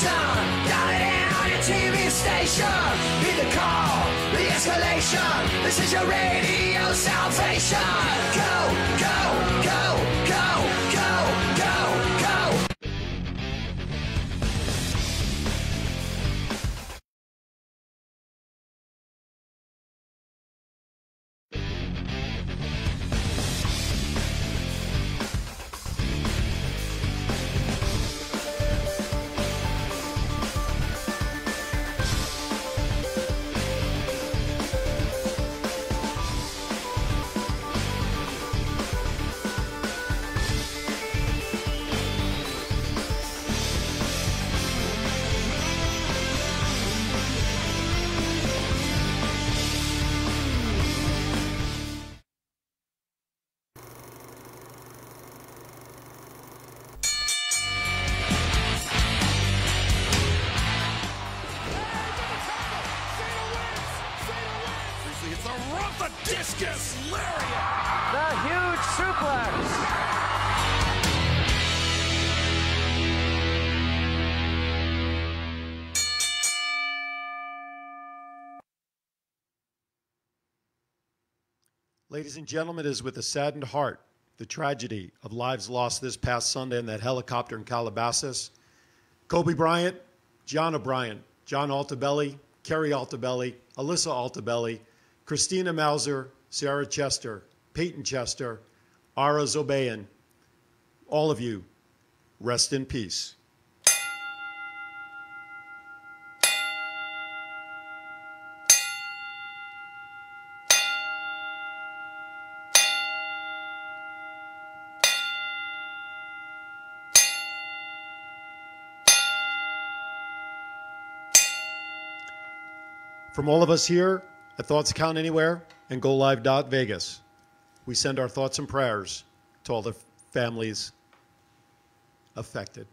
station, dial it in on your TV station. Be the call, the escalation. This is your radio salvation. Go, go, go, go, go, go, go. Ladies and gentlemen, it is with a saddened heart, the tragedy of lives lost this past Sunday in that helicopter in Calabasas. Kobe Bryant, John O'Brien, John Altobelli, Kerry Altobelli, Alyssa Altobelli, Christina Mauser, Sarah Chester, Peyton Chester, Ara Zobayan, all of you, rest in peace. From all of us here at Thoughts Count Anywhere and GoLive.Vegas, we send our thoughts and prayers to all the families affected.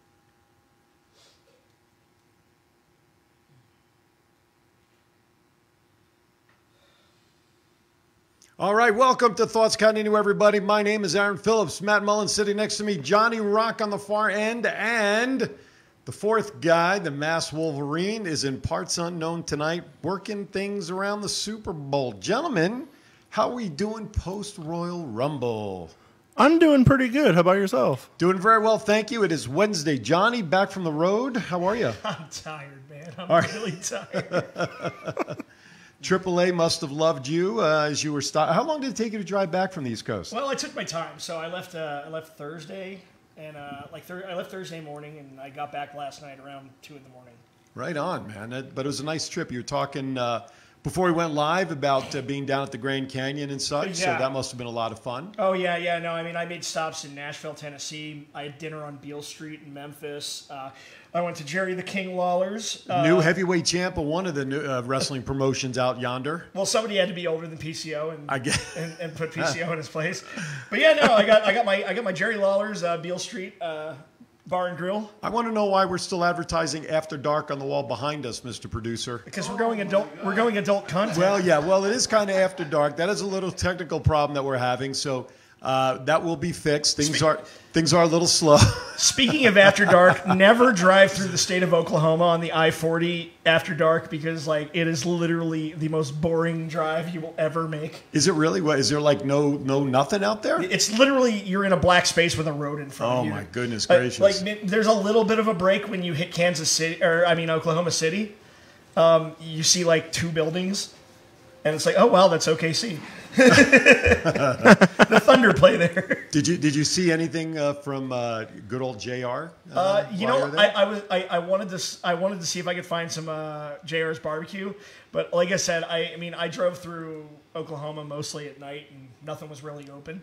All right, welcome to Thoughts Count Anywhere, everybody. My name is Aaron Phillips. Matt Mullen sitting next to me, Johnny Rock on the far end, and the fourth guy, the Mass Wolverine, is in parts unknown tonight, working things around the Super Bowl. Gentlemen, how are we doing post-Royal Rumble? I'm doing pretty good. How about yourself? Doing very well, thank you. It is Wednesday. Johnny, back from the road. How are you? I'm tired, man. I'm really tired. AAA must have loved you as you were stopped. How long did it take you to drive back from the East Coast? Well, I took my time, so I left Thursday. And I left Thursday morning, and I got back last night around 2 in the morning. Right on, man. But it was a nice trip. You were talking before we went live about being down at the Grand Canyon and such. Yeah. So that must have been a lot of fun. Oh yeah, yeah. No, I mean, I made stops in Nashville, Tennessee. I had dinner on Beale Street in Memphis. I went to Jerry the King Lawler's. New heavyweight champ of one of the new wrestling promotions out yonder. Well, somebody had to be older than PCO and put PCO in his place. But yeah, no, I got my Jerry Lawler's Beale Street Bar and Grill. I want to know why we're still advertising After Dark on the wall behind us, Mr. Producer. Because we're going adult content. Well, yeah, well, it is kind of After Dark. That is a little technical problem that we're having, so that will be fixed. Things are a little slow. Speaking of After Dark, never drive through the state of Oklahoma on the I-40 after dark, because like it is literally the most boring drive you will ever make. Is it really? What is there, like no nothing out there? It's literally you're in a black space with a road in front of you. Oh my goodness gracious! Like there's a little bit of a break when you hit Kansas City, or I mean Oklahoma City. You see like 2 buildings. And it's like, oh wow, that's OKC. The Thunder play there. Did you see anything from good old JR? You know, I wanted to see if I could find some JR's barbecue, but like I said, I mean I drove through Oklahoma mostly at night, and nothing was really open.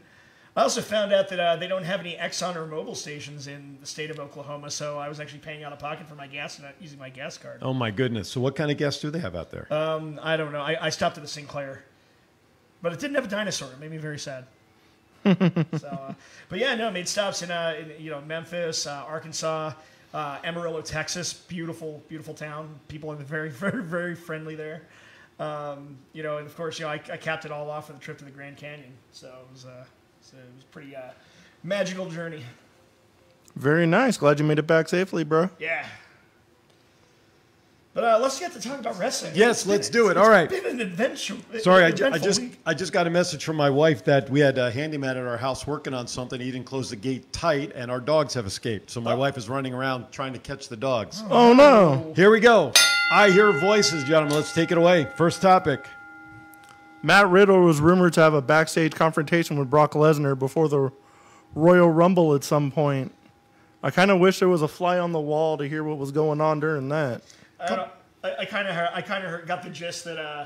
I also found out that they don't have any Exxon or Mobil stations in the state of Oklahoma, so I was actually paying out of pocket for my gas and not using my gas card. Oh, my goodness. So what kind of gas do they have out there? I don't know. I stopped at a Sinclair, but it didn't have a dinosaur. It made me very sad. So, but, yeah, no, I made stops in you know, Memphis, Arkansas, Amarillo, Texas. Beautiful, beautiful town. People are very, very, very friendly there. You know, and, of course, you know, I capped it all off for the trip to the Grand Canyon, so it was a pretty magical journey. Very nice. Glad you made it back safely, bro. Yeah. But let's get to talk about wrestling. Yes, let's do it. All right. It's been an adventure. Sorry, I just got a message from my wife that we had a handyman at our house working on something. He didn't close the gate tight, and our dogs have escaped. So my wife is running around trying to catch the dogs. Oh, no. Here we go. I hear voices, gentlemen. Let's take it away. First topic. Matt Riddle was rumored to have a backstage confrontation with Brock Lesnar before the Royal Rumble at some point. I kind of wish there was a fly on the wall to hear what was going on during that. I kind of got the gist that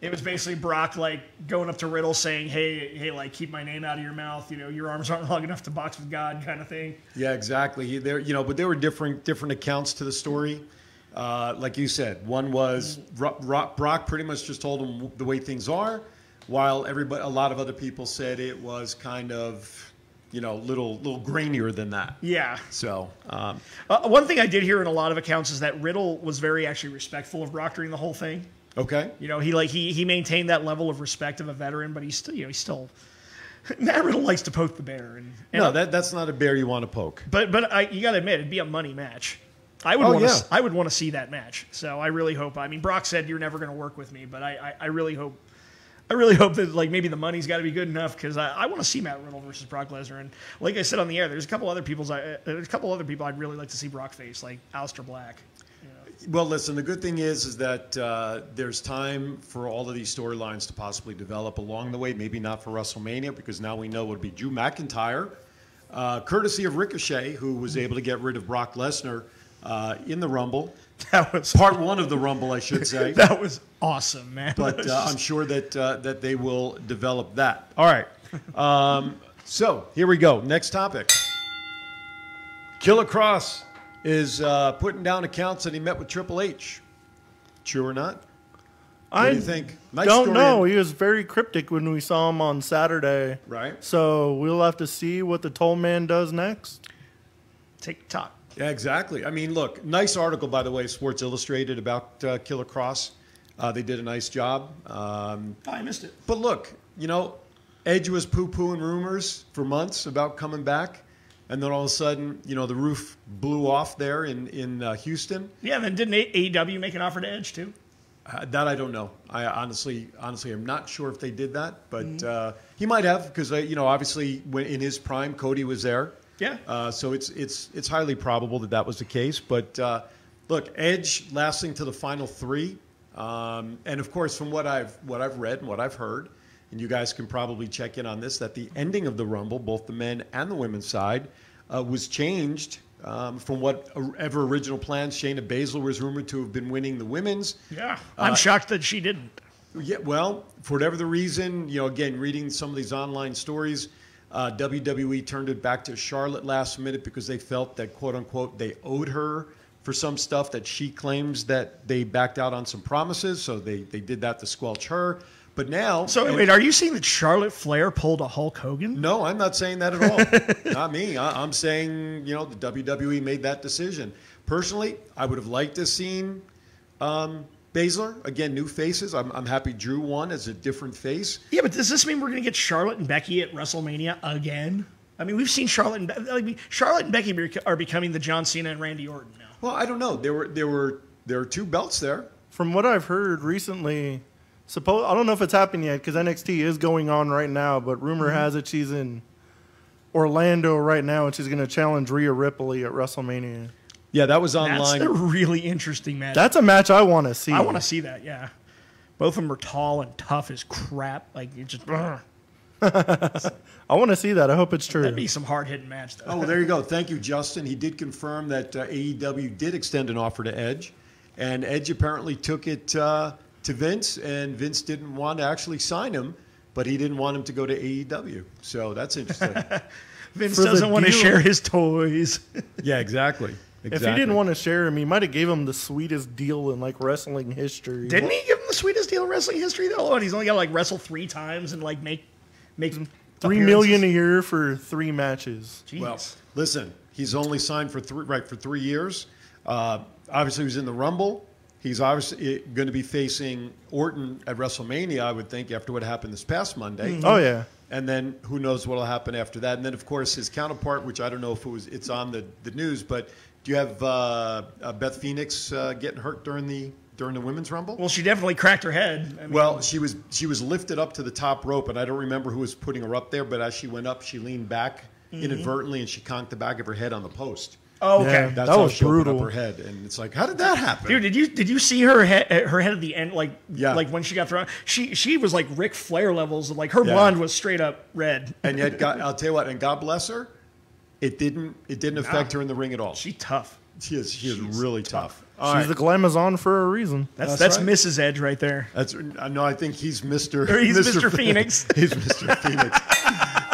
it was basically Brock like going up to Riddle saying, hey, like keep my name out of your mouth. You know, your arms aren't long enough to box with God, kind of thing. Yeah, exactly. There, you know, but there were different accounts to the story. Like you said, one was Brock pretty much just told him the way things are, while a lot of other people said it was kind of, you know, little grainier than that. Yeah. So one thing I did hear in a lot of accounts is that Riddle was very actually respectful of Brock during the whole thing. Okay. You know, he maintained that level of respect of a veteran, but he's still Matt Riddle likes to poke the bear. And no, that's not a bear you want to poke. But you got to admit, it'd be a money match. I would want to see that match. So I really hope. I mean, Brock said you're never going to work with me, but I really hope. I really hope that, like, maybe the money's got to be good enough, because I want to see Matt Riddle versus Brock Lesnar. And like I said on the air, there's a couple other people I'd really like to see Brock face, like Aleister Black. You know. Well, listen, the good thing is that there's time for all of these storylines to possibly develop along the way. Maybe not for WrestleMania, because now we know it would be Drew McIntyre, courtesy of Ricochet, who was able to get rid of Brock Lesnar in the Rumble. That was part one of the Rumble, I should say. That was awesome, man. But I'm sure that that they will develop that. All right. So here we go. Next topic. Killer Kross is putting down accounts that he met with Triple H. True or not? I don't know. He was very cryptic when we saw him on Saturday. Right. So we'll have to see what the toll man does next. TikTok. Yeah, exactly. I mean, look, nice article, by the way, Sports Illustrated about Killer Kross. They did a nice job. I missed it. But look, you know, Edge was poo-pooing rumors for months about coming back. And then all of a sudden, you know, the roof blew off there in Houston. Yeah, and then didn't AEW make an offer to Edge, too? That I don't know. I honestly, I'm not sure if they did that. But he might have, because, you know, obviously when, in his prime, Cody was there. Yeah. So it's highly probable that that was the case. But look, Edge lasting to the final three, and of course, from what I've read and what I've heard, and you guys can probably check in on this, that the ending of the Rumble, both the men and the women's side, was changed from whatever original plans. Shayna Baszler was rumored to have been winning the women's. Yeah, I'm shocked that she didn't. Yeah. Well, for whatever the reason, you know, again, reading some of these online stories. WWE turned it back to Charlotte last minute because they felt that, quote unquote, they owed her for some stuff that she claims that they backed out on some promises. So they did that to squelch her. But now. So wait, are you saying that Charlotte Flair pulled a Hulk Hogan? No, I'm not saying that at all. Not me. I'm saying, you know, the WWE made that decision. Personally, I would have liked to have seen Baszler, again, new faces. I'm happy Drew won as a different face. Yeah, but does this mean we're going to get Charlotte and Becky at WrestleMania again? I mean, we've seen Charlotte and Becky are becoming the John Cena and Randy Orton now. Well, I don't know. There were two belts there. From what I've heard recently, I don't know if it's happened yet because NXT is going on right now, but rumor has it she's in Orlando right now and she's going to challenge Rhea Ripley at WrestleMania. Yeah, that was online. That's a really interesting match. That's a match I want to see. I want to see that, yeah. Both of them are tall and tough as crap. Like, you just... I want to see that. I hope it's true. That'd be some hard-hitting match, though. Oh, there you go. Thank you, Justin. He did confirm that AEW did extend an offer to Edge, and Edge apparently took it to Vince, and Vince didn't want to actually sign him, but he didn't want him to go to AEW. So that's interesting. Vince doesn't want to share his toys. Yeah, exactly. Exactly. If he didn't want to share him, he might have gave him the sweetest deal in, like, wrestling history. Didn't he give him the sweetest deal in wrestling history, though? And he's only got to, like, wrestle 3 times and, like, make $3 million a year for 3 matches. Jeez. Well, listen, he's only signed for three years. Obviously, he was in the Rumble. He's obviously going to be facing Orton at WrestleMania, I would think, after what happened this past Monday. Mm-hmm. Oh, yeah. And then who knows what will happen after that. And then, of course, his counterpart, which I don't know if it's on the news, but... Do you have Beth Phoenix getting hurt during the Women's Rumble? Well, she definitely cracked her head. I mean, well, she was lifted up to the top rope, and I don't remember who was putting her up there, but as she went up, she leaned back inadvertently, and she conked the back of her head on the post. Oh, okay. Yeah, that was brutal. Up her head, and it's like, how did that happen? Dude, did you see her head at the end? Like, yeah, like when she got thrown, she was like Ric Flair levels. Like her blonde was straight up red. And yet, I'll tell you what, and God bless her, it didn't affect her in the ring at all. She's tough. She is really tough. She's the Glamazon for a reason. That's right. Mrs. Edge right there. No, I think he's Mr. Or he's Mr. Phoenix. He's Mr. Phoenix.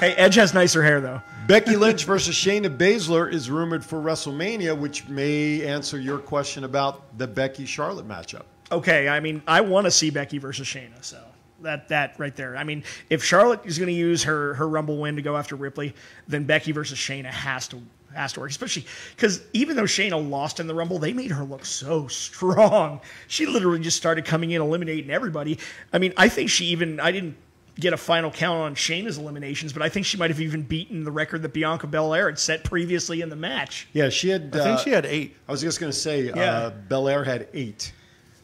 Hey, Edge has nicer hair though. Becky Lynch versus Shayna Baszler is rumored for WrestleMania, which may answer your question about the Becky-Charlotte matchup. Okay, I mean, I want to see Becky versus Shayna, so that right there. I mean, if Charlotte is going to use her Rumble win to go after Ripley, then Becky versus Shayna has to work, especially because even though Shayna lost in the Rumble, they made her look so strong. She literally just started coming in, eliminating everybody. I mean, I think I didn't get a final count on Shayna's eliminations, but I think she might have even beaten the record that Bianca Belair had set previously in the match. Yeah, she had. I think she had 8. I was just going to say Belair had 8.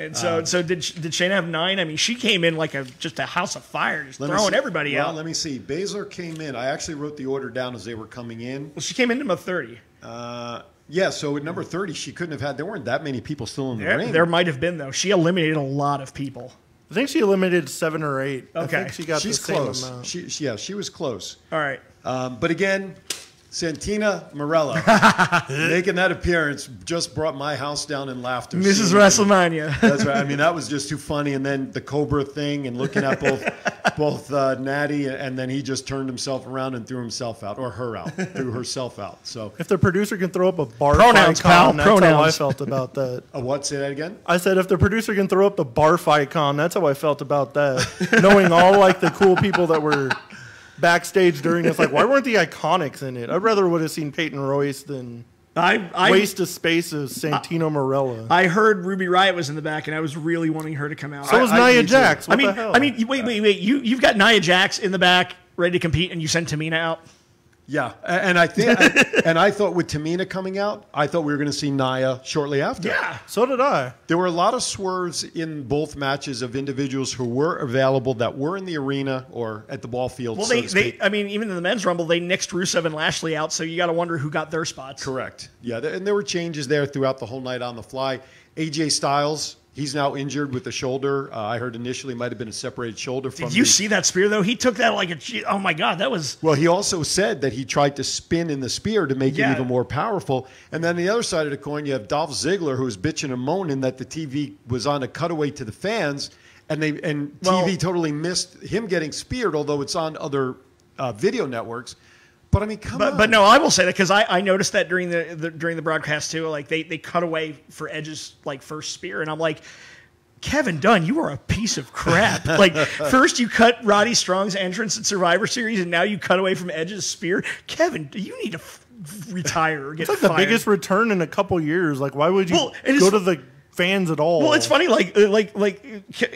And so did Shayna have 9? I mean, she came in like just a house of fire, just throwing everybody out. Well, let me see. Baszler came in. I actually wrote the order down as they were coming in. Well, she came in number 30. Yeah, so at number 30, she couldn't have had. There weren't that many people still in the ring. There might have been, though. She eliminated a lot of people. I think she eliminated 7 or 8. Okay, I think she's close. Same amount. She was close. All right, but again, Santina Morella making that appearance just brought my house down in laughter. Mrs. WrestleMania. That's right. I mean, that was just too funny. And then the Cobra thing and looking at both Natty, and then he just turned himself around and threw himself out, or her out, threw herself out. So if the producer can throw up a barf icon, that's how I felt about that. A what? Say that again. I said if the producer can throw up the barf icon, that's how I felt about that. Knowing all like the cool people that were backstage during this, like, why weren't the Iconics in it? I rather would have seen Peyton Royce than waste of space of Santino Morella. I heard Ruby Riott was in the back, and I was really wanting her to come out. So was Nia Jax. What the hell? I mean, wait. You've got Nia Jax in the back ready to compete, and you send Tamina out. Yeah, and I think, and I thought with Tamina coming out, I thought we were going to see Nia shortly after. Yeah, so did I. There were a lot of swerves in both matches of individuals who were available that were in the arena or at the ball field. Well, I mean, even in the men's rumble, they nixed Rusev and Lashley out, so you got to wonder who got their spots. Correct. Yeah, and there were changes there throughout the whole night on the fly. AJ Styles. He's now injured with the shoulder. I heard initially might have been a separated shoulder. Did you see that spear, though? He took that like a... Oh, my God, that was... Well, he also said that he tried to spin in the spear to make it even more powerful. And then on the other side of the coin, you have Dolph Ziggler, who was bitching and moaning that the TV was on a cutaway to the fans, and TV totally missed him getting speared, although it's on other video networks. But I mean, come on. But no, I will say that because I noticed that during the broadcast too. Like they cut away for Edge's like first spear, and I'm like, Kevin Dunn, you are a piece of crap. Like first you cut Roddy Strong's entrance at Survivor Series, and now you cut away from Edge's spear. Kevin, you need to retire or get fired. It's like the biggest return in a couple years. Like why would you go to the fans at all? Well, it's funny. Like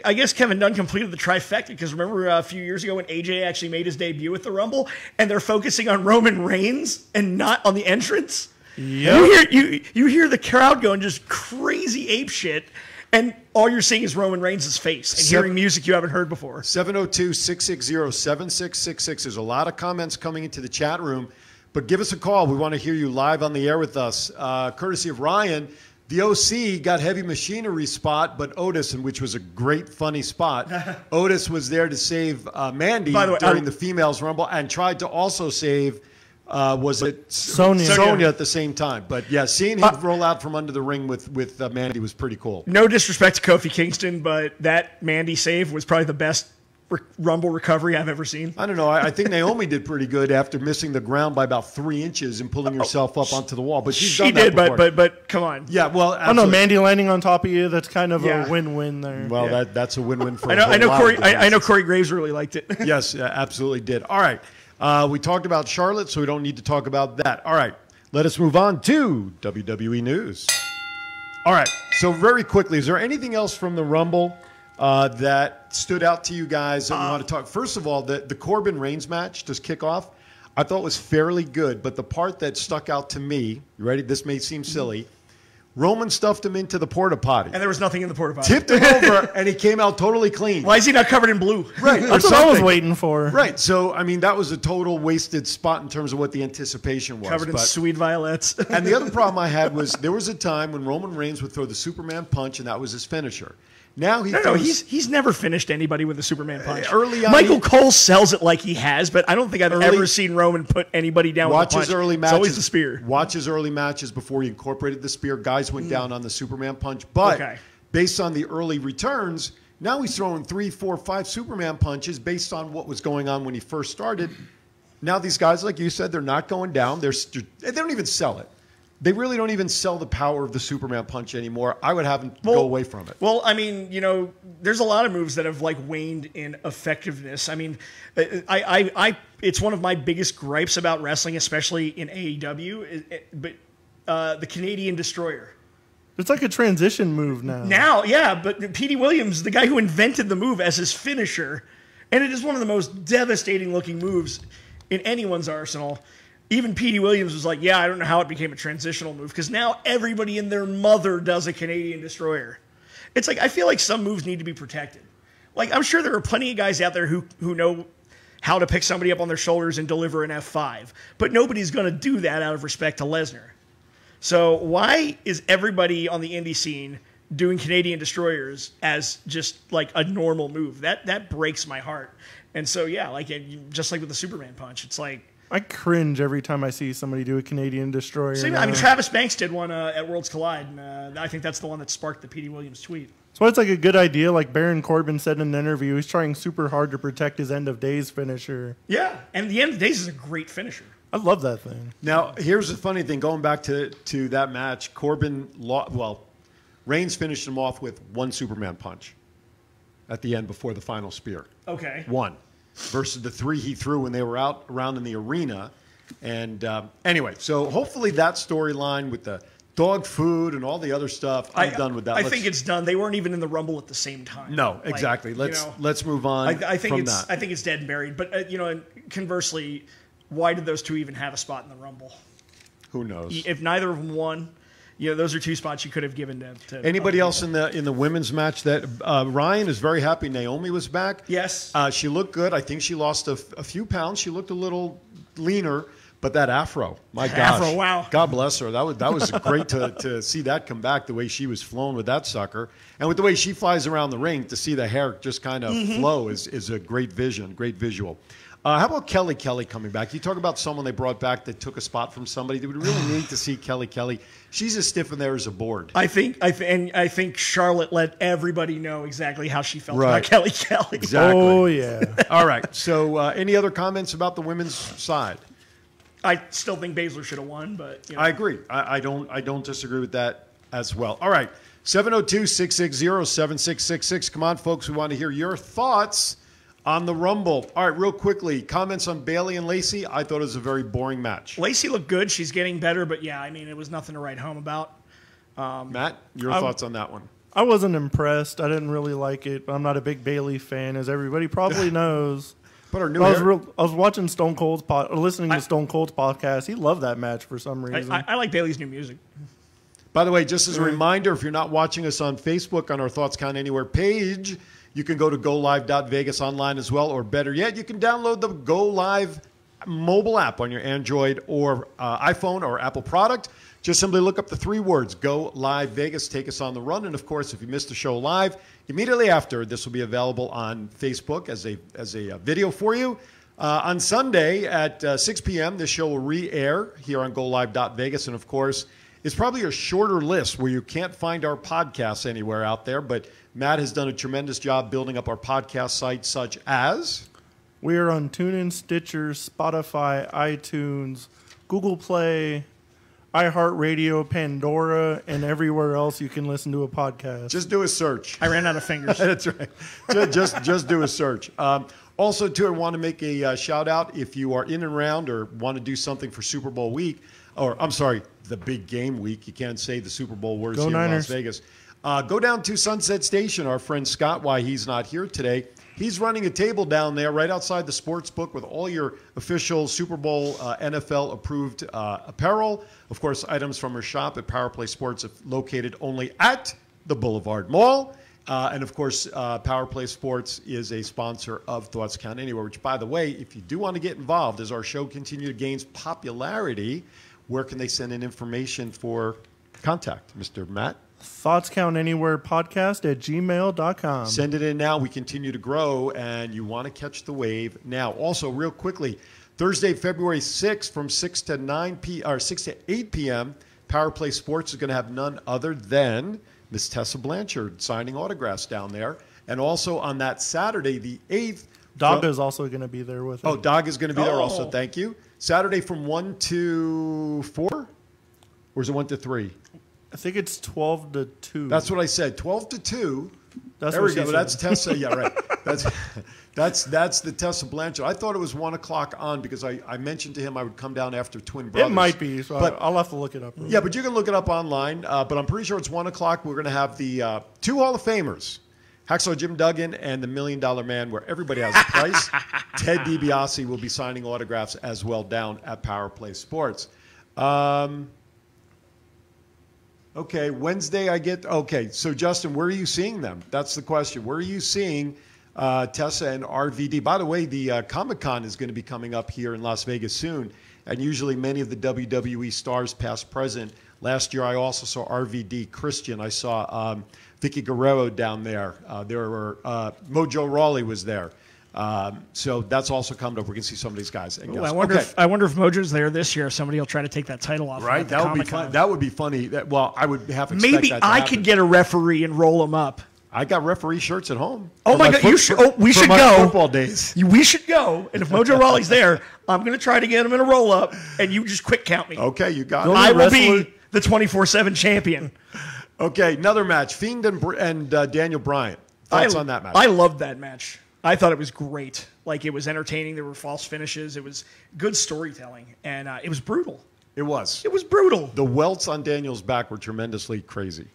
I guess Kevin Dunn completed the trifecta because remember a few years ago when AJ actually made his debut at the Rumble, and they're focusing on Roman Reigns and not on the entrance. Yeah, you hear the crowd going just crazy ape shit, and all you're seeing is Roman Reigns' face and hearing music you haven't heard before. 702-660-7666. There's a lot of comments coming into the chat room, but give us a call. We want to hear you live on the air with us, courtesy of Ryan. The OC got Heavy Machinery spot, but Otis, which was a great, funny spot, Otis was there to save Mandy during the Females Rumble and tried to also save, Sonya at the same time. But, yeah, seeing him roll out from under the ring with Mandy was pretty cool. No disrespect to Kofi Kingston, but that Mandy save was probably the best Rumble recovery I've ever seen. I don't know. I think Naomi did pretty good after missing the ground by about 3 inches and pulling herself up onto the wall. But she did, but come on. Yeah, well, absolutely. I know Mandy landing on top of you—that's kind of a win-win there. Well, that's a win-win for. I know Corey Graves really liked it. Yes, absolutely did. All right, we talked about Charlotte, so we don't need to talk about that. All right, let us move on to WWE news. All right, so very quickly, is there anything else from the Rumble that stood out to you guys that we want to talk? First of all, the Corbin Reigns match does kick off. I thought was fairly good, but the part that stuck out to me, you ready? This may seem silly. Roman stuffed him into the porta potty. And there was nothing in the porta potty. Tipped him over, and he came out totally clean. Why is he not covered in blue? Right. That's what I was waiting for. Right. So, I mean, that was a total wasted spot in terms of what the anticipation was. Covered in sweet violets. And the other problem I had was there was a time when Roman Reigns would throw the Superman punch, and that was his finisher. Now he no, he's never finished anybody with a Superman punch. Early on, Michael Cole sells it like he has, but I don't think I've ever seen Roman put anybody down with a punch. His early matches, it's always the spear. Watch his early matches before he incorporated the spear. Guys went down on the Superman punch, but based on the early returns, now he's throwing 3, 4, 5 Superman punches based on what was going on when he first started. Now these guys, like you said, they're not going down. They don't even sell it. They really don't even sell the power of the Superman punch anymore. I would have them go away from it. Well, I mean, you know, there's a lot of moves that have like waned in effectiveness. I mean, it's one of my biggest gripes about wrestling, especially in AEW, but the Canadian Destroyer. It's like a transition move now. Now, yeah, but Petey Williams, the guy who invented the move as his finisher, and it is one of the most devastating looking moves in anyone's arsenal. Even Petey Williams was like, yeah, I don't know how it became a transitional move because now everybody and their mother does a Canadian Destroyer. It's like, I feel like some moves need to be protected. Like, I'm sure there are plenty of guys out there who know how to pick somebody up on their shoulders and deliver an F5, but nobody's going to do that out of respect to Lesnar. So why is everybody on the indie scene doing Canadian Destroyers as just like a normal move? That breaks my heart. And so, yeah, like just like with the Superman punch, it's like, I cringe every time I see somebody do a Canadian Destroyer. So, I mean, Travis Banks did one at Worlds Collide, and I think that's the one that sparked the Petey Williams tweet. So it's like a good idea, like Baron Corbin said in an interview, he's trying super hard to protect his End of Days finisher. Yeah, and the End of Days is a great finisher. I love that thing. Now, here's the funny thing. Going back to that match, Reigns finished him off with one Superman punch at the end before the final spear. Okay. One. Versus the 3 he threw when they were out around in the arena. And anyway, so hopefully that storyline with the dog food and all the other stuff, I'm done with that. I think it's done. They weren't even in the Rumble at the same time. No, like, exactly. Let's move on from that. I think it's dead and buried. But, you know, and conversely, why did those two even have a spot in the Rumble? Who knows? If neither of them won, you know, those are two spots you could have given to anybody else in the women's match. That Ryan is very happy Naomi was back. Yes, she looked good. I think she lost a few pounds. She looked a little leaner, but that afro, my gosh, wow, God bless her. That was great to see that come back the way she was flown with that sucker, and with the way she flies around the ring to see the hair just kind of flow is a great vision, great visual. How about Kelly Kelly coming back? You talk about someone they brought back that took a spot from somebody. They would really need to see Kelly Kelly. She's as stiff in there as a board. I think Charlotte let everybody know exactly how she felt about Kelly Kelly. Exactly. Oh, yeah. All right. So any other comments about the women's side? I still think Baszler should have won, but you know. I agree. I don't disagree with that as well. All right. 702-660-7666. Come on, folks. We want to hear your thoughts on the Rumble. All right, real quickly, comments on Bailey and Lacey. I thought it was a very boring match. Lacey looked good. She's getting better, but yeah, I mean, it was nothing to write home about. Matt, your thoughts on that one? I wasn't impressed. I didn't really like it. I'm not a big Bailey fan, as everybody probably knows. But her new I was watching Stone Cold's listening to Stone Cold's podcast. He loved that match for some reason. I like Bailey's new music. By the way, just as a reminder, if you're not watching us on Facebook on our Thoughts Count Anywhere page, you can go to golive.vegas online as well, or better yet, you can download the Go Live mobile app on your Android or iPhone or Apple product. Just simply look up the 3 words, Go Live Vegas, take us on the run. And, of course, if you missed the show live, immediately after, this will be available on Facebook as a video for you. On Sunday at 6 p.m., this show will re-air here on golive.vegas. And, of course, it's probably a shorter list where you can't find our podcasts anywhere out there, but Matt has done a tremendous job building up our podcast sites, such as we are on TuneIn, Stitcher, Spotify, iTunes, Google Play, iHeartRadio, Pandora, and everywhere else you can listen to a podcast. Just do a search. I ran out of fingers. That's right. Just do a search. Also, too, I want to make a shout out if you are in and around or want to do something for Super Bowl week, or I'm sorry, the big game week. You can't say the Super Bowl words here in Las Vegas. Go down to Sunset Station, our friend Scott, why he's not here today. He's running a table down there right outside the sports book with all your official Super Bowl NFL-approved apparel. Of course, items from her shop at Power Play Sports, located only at the Boulevard Mall. And, of course, Power Play Sports is a sponsor of Thoughts Count Anywhere, which, by the way, if you do want to get involved, as our show continues to gain popularity, where can they send in information for contact, Mr. Matt? ThoughtsCountAnywherePodcast@gmail.com. Send it in now. We continue to grow, and you want to catch the wave now. Also, real quickly, Thursday, February 6th from 6 to 8 p.m., Power Play Sports is going to have none other than Miss Tessa Blanchard signing autographs down there. And also on that Saturday, the 8th. Dog is also going to be there with him. Oh, Dog is going to be there also. Thank you. Saturday from 1 to 4? Or is it 1 to 3? I think it's 12 to 2. That's what I said. 12 to 2. There we go. That's Tessa. Yeah, right. That's the Tessa Blanchard. I thought it was 1 o'clock on because I mentioned to him I would come down after Twin Brothers. It might be, so but, I'll have to look it up. Yeah, but you can look it up online. But I'm pretty sure it's 1 o'clock. We're going to have the two Hall of Famers, Hacksaw Jim Duggan and the $1 Million Man, where everybody has a price. Ted DiBiase will be signing autographs as well down at Power Play Sports. Okay, Wednesday I get – okay, so Justin, where are you seeing them? That's the question. Where are you seeing Tessa and RVD? By the way, the Comic-Con is going to be coming up here in Las Vegas soon, and usually many of the WWE stars, past, present. Last year I also saw RVD, Christian. I saw Vicky Guerrero down there. There were Mojo Rawley was there. So that's also coming up. We're going to see some of these guys. Ooh, I wonder if Mojo's there this year. Somebody will try to take that title off. Right, that would be fun. That would be funny. Well, I would have expected that. Maybe I could get a referee and roll him up. I got referee shirts at home. Oh my God! You should. Oh, we should go. Football days. We should go. And if Mojo Rawley's there, I'm going to try to get him in a roll up, and you just quick count me. Okay, you got it. I will be the 24/7 champion. Okay, another match: Fiend and Daniel Bryan. Thoughts on that match? I loved that match. I thought it was great. Like, it was entertaining. There were false finishes. It was good storytelling. And it was brutal. It was. It was brutal. The welts on Daniel's back were tremendously crazy.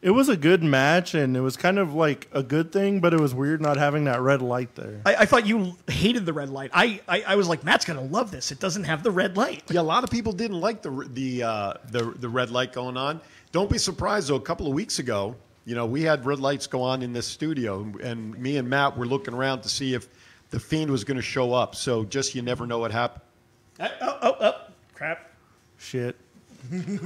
It was a good match, and it was kind of like a good thing, but it was weird not having that red light there. I thought you hated the red light. I was like, Matt's going to love this. It doesn't have the red light. Yeah, a lot of people didn't like the red light going on. Don't be surprised, though. A couple of weeks ago, you know, we had red lights go on in this studio, and me and Matt were looking around to see if the Fiend was going to show up. So just you never know what happened. Crap. Shit.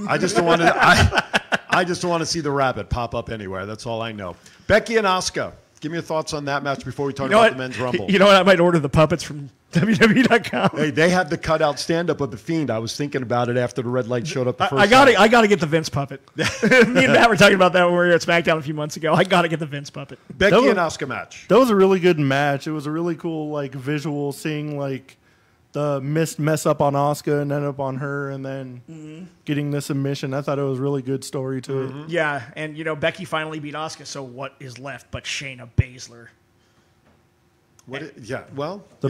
I just don't want to see the rabbit pop up anywhere. That's all I know. Becky and Asuka. Give me your thoughts on that match before we talk about the Men's Rumble. You know what? I might order the puppets from WWE.com. Hey, they had the cutout stand-up of the Fiend. I was thinking about it after the red light showed up the first time. I got to get the Vince puppet. Me and Matt were talking about that when we were at SmackDown a few months ago. I got to get the Vince puppet. Becky and Asuka match. That was a really good match. It was a really cool visual, seeing the mess up on Asuka and end up on her, and then getting the submission. I thought it was a really good story to it. Yeah, and, you know, Becky finally beat Asuka, so what is left but Shayna Baszler? The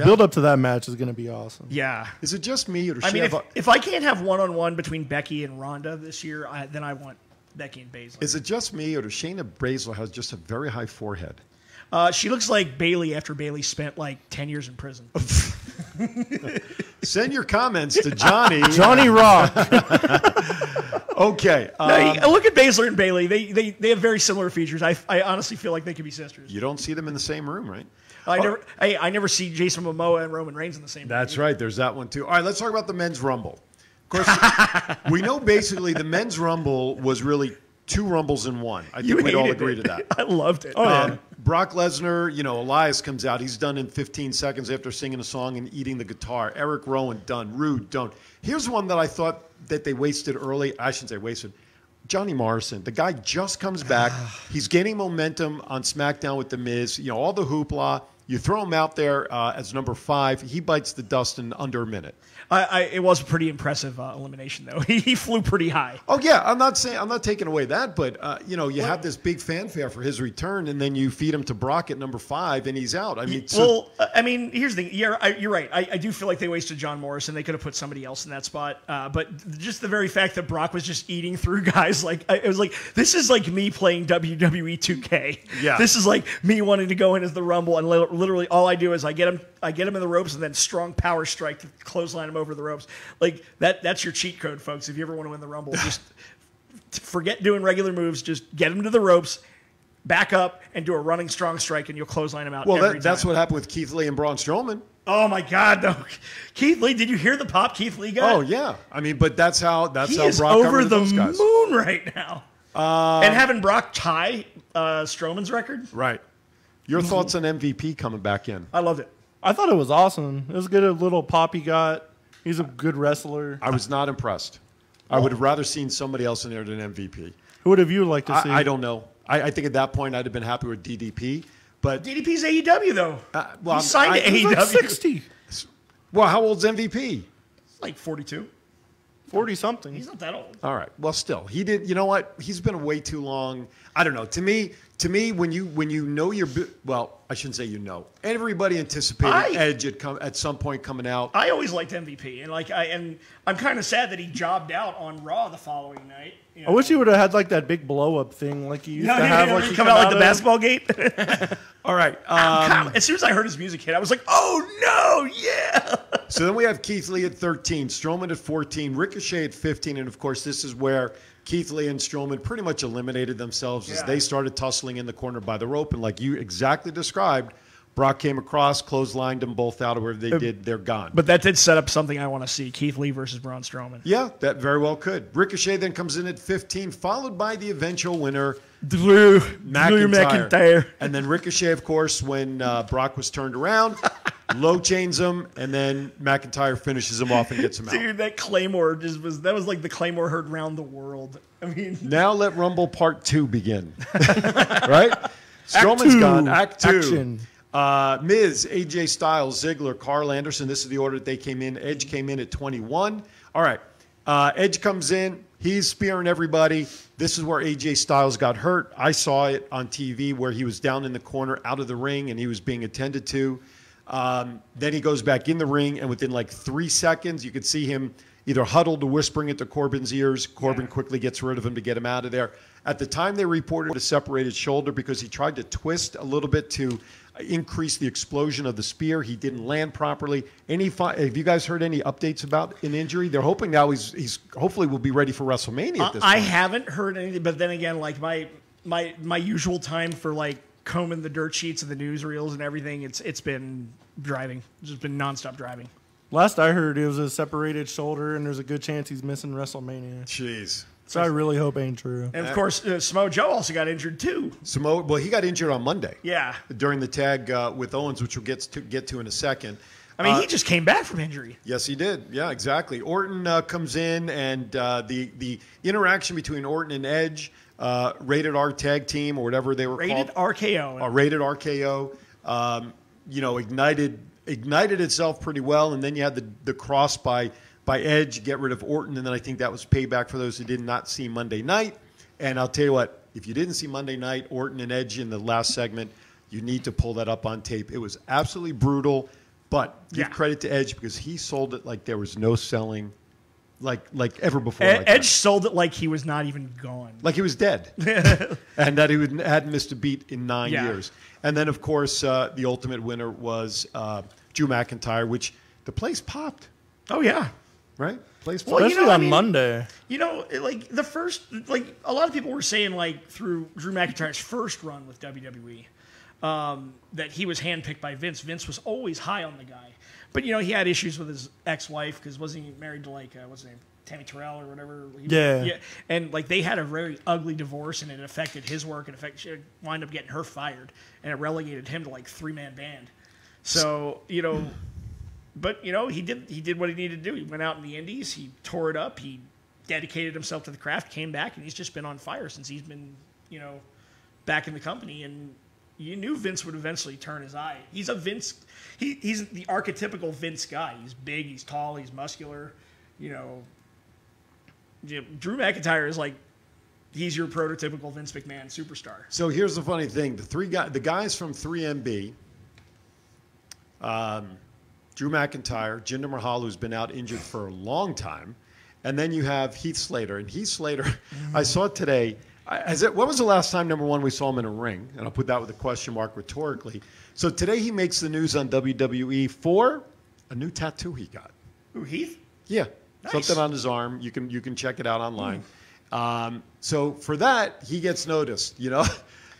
build-up to that match is going to be awesome. Yeah. Is it just me? Or if I can't have one-on-one between Becky and Ronda this year, then I want Becky and Baszler. Is it just me, or does Shayna Baszler has just a very high forehead? She looks like Bailey after Bailey spent 10 years in prison. Send your comments to Johnny Rock. Okay. Look at Baszler and Bailey. They have very similar features. I honestly feel like they could be sisters. You don't see them in the same room, right? I never see Jason Momoa and Roman Reigns in the same room. That's right. There's that one too. All right, let's talk about the Men's Rumble. Of course, we know basically the Men's Rumble was really two rumbles in one. I think we'd all agree to that. I loved it. Brock Lesnar, Elias comes out. He's done in 15 seconds after singing a song and eating the guitar. Eric Rowan, done. Rude, done. Here's one that I thought that they wasted early. I shouldn't say wasted. Johnny Morrison. The guy just comes back. He's gaining momentum on SmackDown with The Miz. All the hoopla. You throw him out there as number 5. He bites the dust in under a minute. It was a pretty impressive elimination, though. He flew pretty high. Oh yeah, I'm not taking away that, but you know, you have this big fanfare for his return, and then you feed him to Brock at number 5, and he's out. I mean, I mean, here's the thing. Yeah, you're right. I do feel like they wasted John Morrison. They could have put somebody else in that spot. But just the very fact that Brock was just eating through guys, like it was like this is like me playing WWE 2K. Yeah, this is like me wanting to go in as the Rumble and literally all I do is I get him in the ropes and then strong power strike to clothesline him over the ropes. Like that's your cheat code, folks. If you ever want to win the Rumble, just forget doing regular moves. Just get him to the ropes, back up, and do a running strong strike, and you'll clothesline him out. Well, that's what happened with Keith Lee and Braun Strowman. Oh my God, though. Keith Lee, did you hear the pop Keith Lee got? Oh yeah, I mean, but that's how Brock over the moon right now. And having Brock tie Strowman's record, right? Your thoughts on MVP coming back in? I loved it. I thought it was awesome. It was good. A little pop he got. He's a good wrestler. I was not impressed. I would have rather seen somebody else in there than MVP. Who would have you liked to see? I don't know. I think at that point I'd have been happy with DDP. But DDP's AEW, though. Well, he signed to AEW. Like 60. Well, how old's MVP? Like 42. 40-something. He's not that old. All right. Well, still, he did. You know what? He's been away too long. I don't know. To me, when you know your well, I shouldn't say you know. Everybody anticipated Edge at some point coming out. I always liked MVP, and I'm kind of sad that he jobbed out on Raw the following night. You know? I wish he would have had like that big blow up thing like he used to have. Like he come out like the basketball gate. All right. As soon as I heard his music hit, I was like, oh no, yeah. So then we have Keith Lee at 13, Strowman at 14, Ricochet at 15, and of course this is where Keith Lee and Strowman pretty much eliminated themselves as they started tussling in the corner by the rope. And like you exactly described, Brock came across, clotheslined them both out, or whatever they did, they're gone. But that did set up something I want to see, Keith Lee versus Braun Strowman. Yeah, that very well could. Ricochet then comes in at 15, followed by the eventual winner, Drew McIntyre. And then Ricochet, of course, when Brock was turned around, low chains him, and then McIntyre finishes him off and gets him out. Dude, that Claymore just was like the Claymore heard round the world. I mean, now let Rumble Part 2 begin. Right? Strowman's gone. Act 2. Action. Miz, AJ Styles, Ziggler, Carl Anderson. This is the order that they came in. Edge came in at 21. All right. Edge comes in. He's spearing everybody. This is where AJ Styles got hurt. I saw it on TV where he was down in the corner out of the ring and he was being attended to. Then he goes back in the ring, and within like 3 seconds, you could see him either huddled or whispering into Corbin's ears. Corbin quickly gets rid of him to get him out of there. At the time, they reported a separated shoulder because he tried to twist a little bit to increase the explosion of the spear. He didn't land properly. Have you guys heard any updates about an injury? They're hoping now he's hopefully will be ready for WrestleMania at this point. I haven't heard anything, but then again, like my usual time for like combing the dirt sheets of the newsreels and everything, it's been driving. It's just been nonstop driving. Last I heard, it was a separated shoulder, and there's a good chance he's missing WrestleMania. Jeez. So I really hope it ain't true. And, of course, Samoa Joe also got injured, too. Well, he got injured on Monday. Yeah. During the tag with Owens, which we'll get to in a second. I mean, he just came back from injury. Yes, he did. Yeah, exactly. Orton comes in, and the interaction between Orton and Edge, Rated R Tag Team or whatever they were called. Rated RKO. Rated RKO, you know, ignited itself pretty well, and then you had the cross by Edge, get rid of Orton, and then I think that was payback for those who did not see Monday night. And I'll tell you what, if you didn't see Monday night, Orton and Edge in the last segment, you need to pull that up on tape. It was absolutely brutal, but give credit to Edge because he sold it like there was no selling like ever before. Edge sold it like he was not even gone. Like he was dead. And that he hadn't missed a beat in 9 years. And then, of course, the ultimate winner was Drew McIntyre, which the place popped. Oh, yeah. Right? Place popped. Well, you know, on Monday. You know, like the first, like a lot of people were saying like through Drew McIntyre's first run with WWE that he was handpicked by Vince. Vince was always high on the guy. But, you know, he had issues with his ex-wife because wasn't he married to, like, what's his name, Tammy Terrell or whatever? Yeah. And, like, they had a very ugly divorce, and it affected his work. And she wound up getting her fired, and it relegated him to, like, three-man band. So, you know, but, you know, he did what he needed to do. He went out in the Indies. He tore it up. He dedicated himself to the craft, came back, and he's just been on fire since he's been, you know, back in the company. And you knew Vince would eventually turn his eye. He's a Vince. He's the archetypical Vince guy. He's big. He's tall. He's muscular. You know, Drew McIntyre is like, he's your prototypical Vince McMahon superstar. So here's the funny thing: the guys from 3MB, Drew McIntyre, Jinder Mahal, who's been out injured for a long time, and then you have Heath Slater. And Heath Slater, I saw today. When was the last time, number one, we saw him in a ring? And I'll put that with a question mark rhetorically. So today he makes the news on WWE for a new tattoo he got. Ooh, Heath? Yeah. Nice. Something on his arm. You can check it out online. So for that, he gets noticed, you know?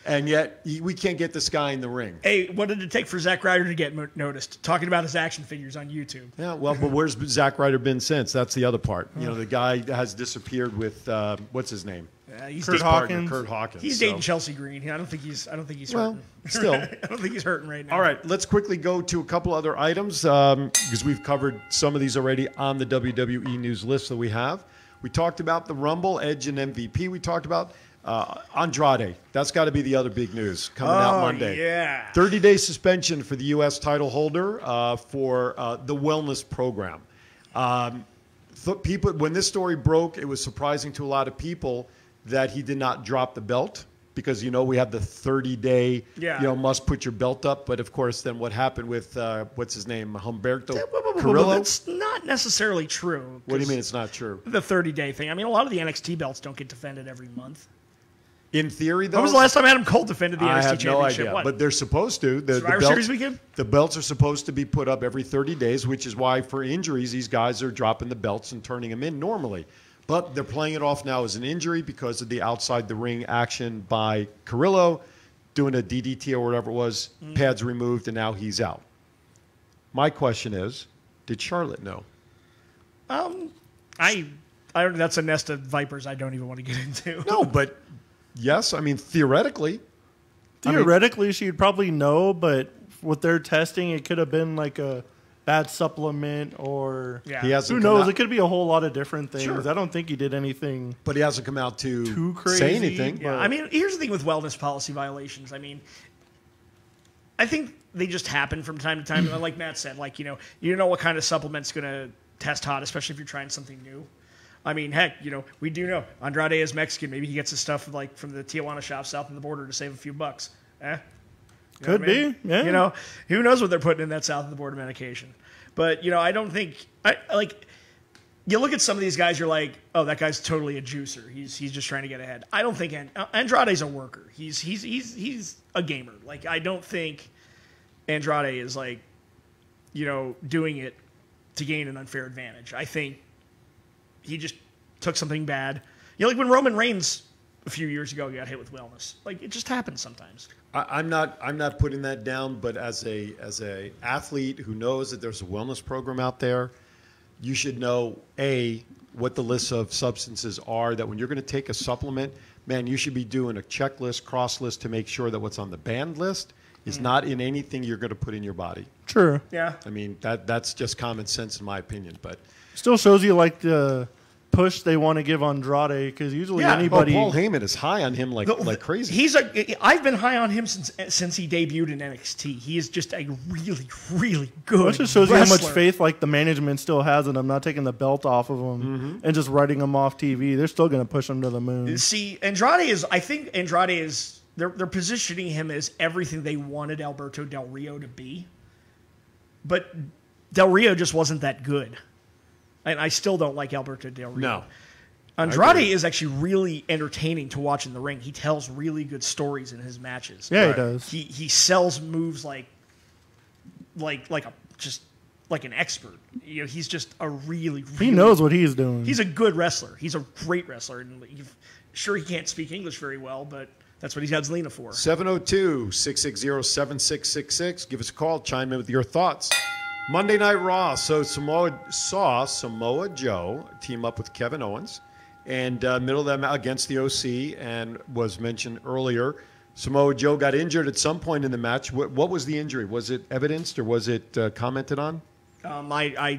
And yet we can't get this guy in the ring. Hey, what did it take for Zack Ryder to get noticed? Talking about his action figures on YouTube. Yeah, well, but where's Zack Ryder been since? That's the other part. You know, the guy has disappeared with, what's his name? He's Curt Hawkins. Partner, Curt Hawkins. He's dating Chelsea Green. I don't think he's hurting. Well, still, I don't think he's hurting right now. All right, let's quickly go to a couple other items because we've covered some of these already on the WWE news list that we have. We talked about the Rumble, Edge, and MVP. We talked about Andrade. That's got to be the other big news coming out Monday. Yeah, 30-day suspension for the U.S. title holder for the wellness program. People, when this story broke, it was surprising to a lot of people that he did not drop the belt because, you know, we have the 30-day, must put your belt up. But, of course, then what happened with, what's his name, Humberto Carrillo? That's not necessarily true. What do you mean it's not true? The 30-day thing. I mean, a lot of the NXT belts don't get defended every month. In theory, though. When was the last time Adam Cole defended the NXT Championship? I have no idea, but they're supposed to. Survivor Series weekend? The belts are supposed to be put up every 30 days, which is why, for injuries, these guys are dropping the belts and turning them in normally. But they're playing it off now as an injury because of the outside-the-ring action by Carrillo, doing a DDT or whatever it was, pads removed, and now he's out. My question is, did Charlotte know? That's a nest of vipers I don't even want to get into. No, but yes, I mean, theoretically. Theoretically, she'd probably know, but with their testing, it could have been like a bad supplement, or who knows? It could be a whole lot of different things. Sure. I don't think he did anything, but he hasn't come out too crazy. Say anything. Yeah. But I mean, here's the thing with wellness policy violations. I mean, I think they just happen from time to time. Like Matt said, like, you don't know what kind of supplement's going to test hot, especially if you're trying something new. I mean, heck, we do know Andrade is Mexican. Maybe he gets his stuff like from the Tijuana shop south of the border to save a few bucks. Could be. Yeah. Who knows what they're putting in that south of the border medication. But, I don't think you look at some of these guys, you're like, oh, that guy's totally a juicer. He's just trying to get ahead. I don't think Andrade's a worker. He's a gamer. Like, I don't think Andrade is like, doing it to gain an unfair advantage. I think he just took something bad. Like when Roman Reigns a few years ago got hit with wellness. Like, it just happens sometimes. I'm not putting that down, but as a athlete who knows that there's a wellness program out there, you should know, A, what the list of substances are, that when you're going to take a supplement, man, you should be doing a checklist, cross list to make sure that what's on the banned list is not in anything you're going to put in your body. True. Yeah. I mean, that's just common sense in my opinion, but still shows you like the push they want to give Andrade, because usually anybody. Paul Heyman is high on him like crazy. I've been high on him since he debuted in NXT. He is just a really, really good. It just shows you how much faith like the management still has in him, not taking the belt off of him and just writing him off TV. They're still going to push him to the moon. See, I think Andrade is. They're positioning him as everything they wanted Alberto Del Rio to be, but Del Rio just wasn't that good. And I still don't like Alberto Del Rio. No. Andrade is actually really entertaining to watch in the ring. He tells really good stories in his matches. Yeah, he does. He sells moves like an expert. He's just a really, he knows what he's doing. He's a good wrestler. He's a great wrestler. And sure, he can't speak English very well, but that's what he's got Zelina for. 702-660-7666. Give us a call. Chime in with your thoughts. Monday Night Raw, so Samoa saw Samoa Joe team up with Kevin Owens and middle them out against the OC, and was mentioned earlier. Samoa Joe got injured at some point in the match. What was the injury? Was it evidenced or was it commented on? I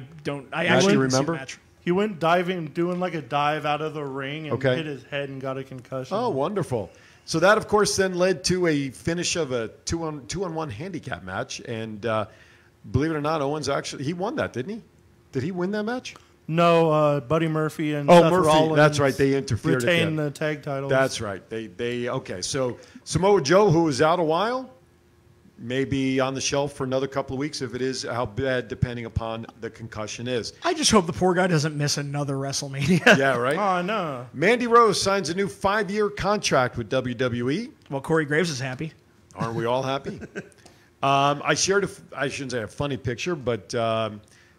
actually remember. The match. He went diving, doing like a dive out of the ring and hit his head and got a concussion. Oh, wonderful. So that, of course, then led to a finish of a two-on-one handicap match. And believe it or not, Owens actually, he won that, didn't he? Did he win that match? No, Buddy Murphy and Seth Rollins. That's right. They interfered. Retained the tag titles. That's right. They okay. So Samoa Joe, who was out a while, may be on the shelf for another couple of weeks if it is how bad, depending upon the concussion is. I just hope the poor guy doesn't miss another WrestleMania. Yeah, right. Oh no. Mandy Rose signs a new 5-year contract with WWE. Well, Corey Graves is happy. Aren't we all happy? I shared I shouldn't say a funny picture, but.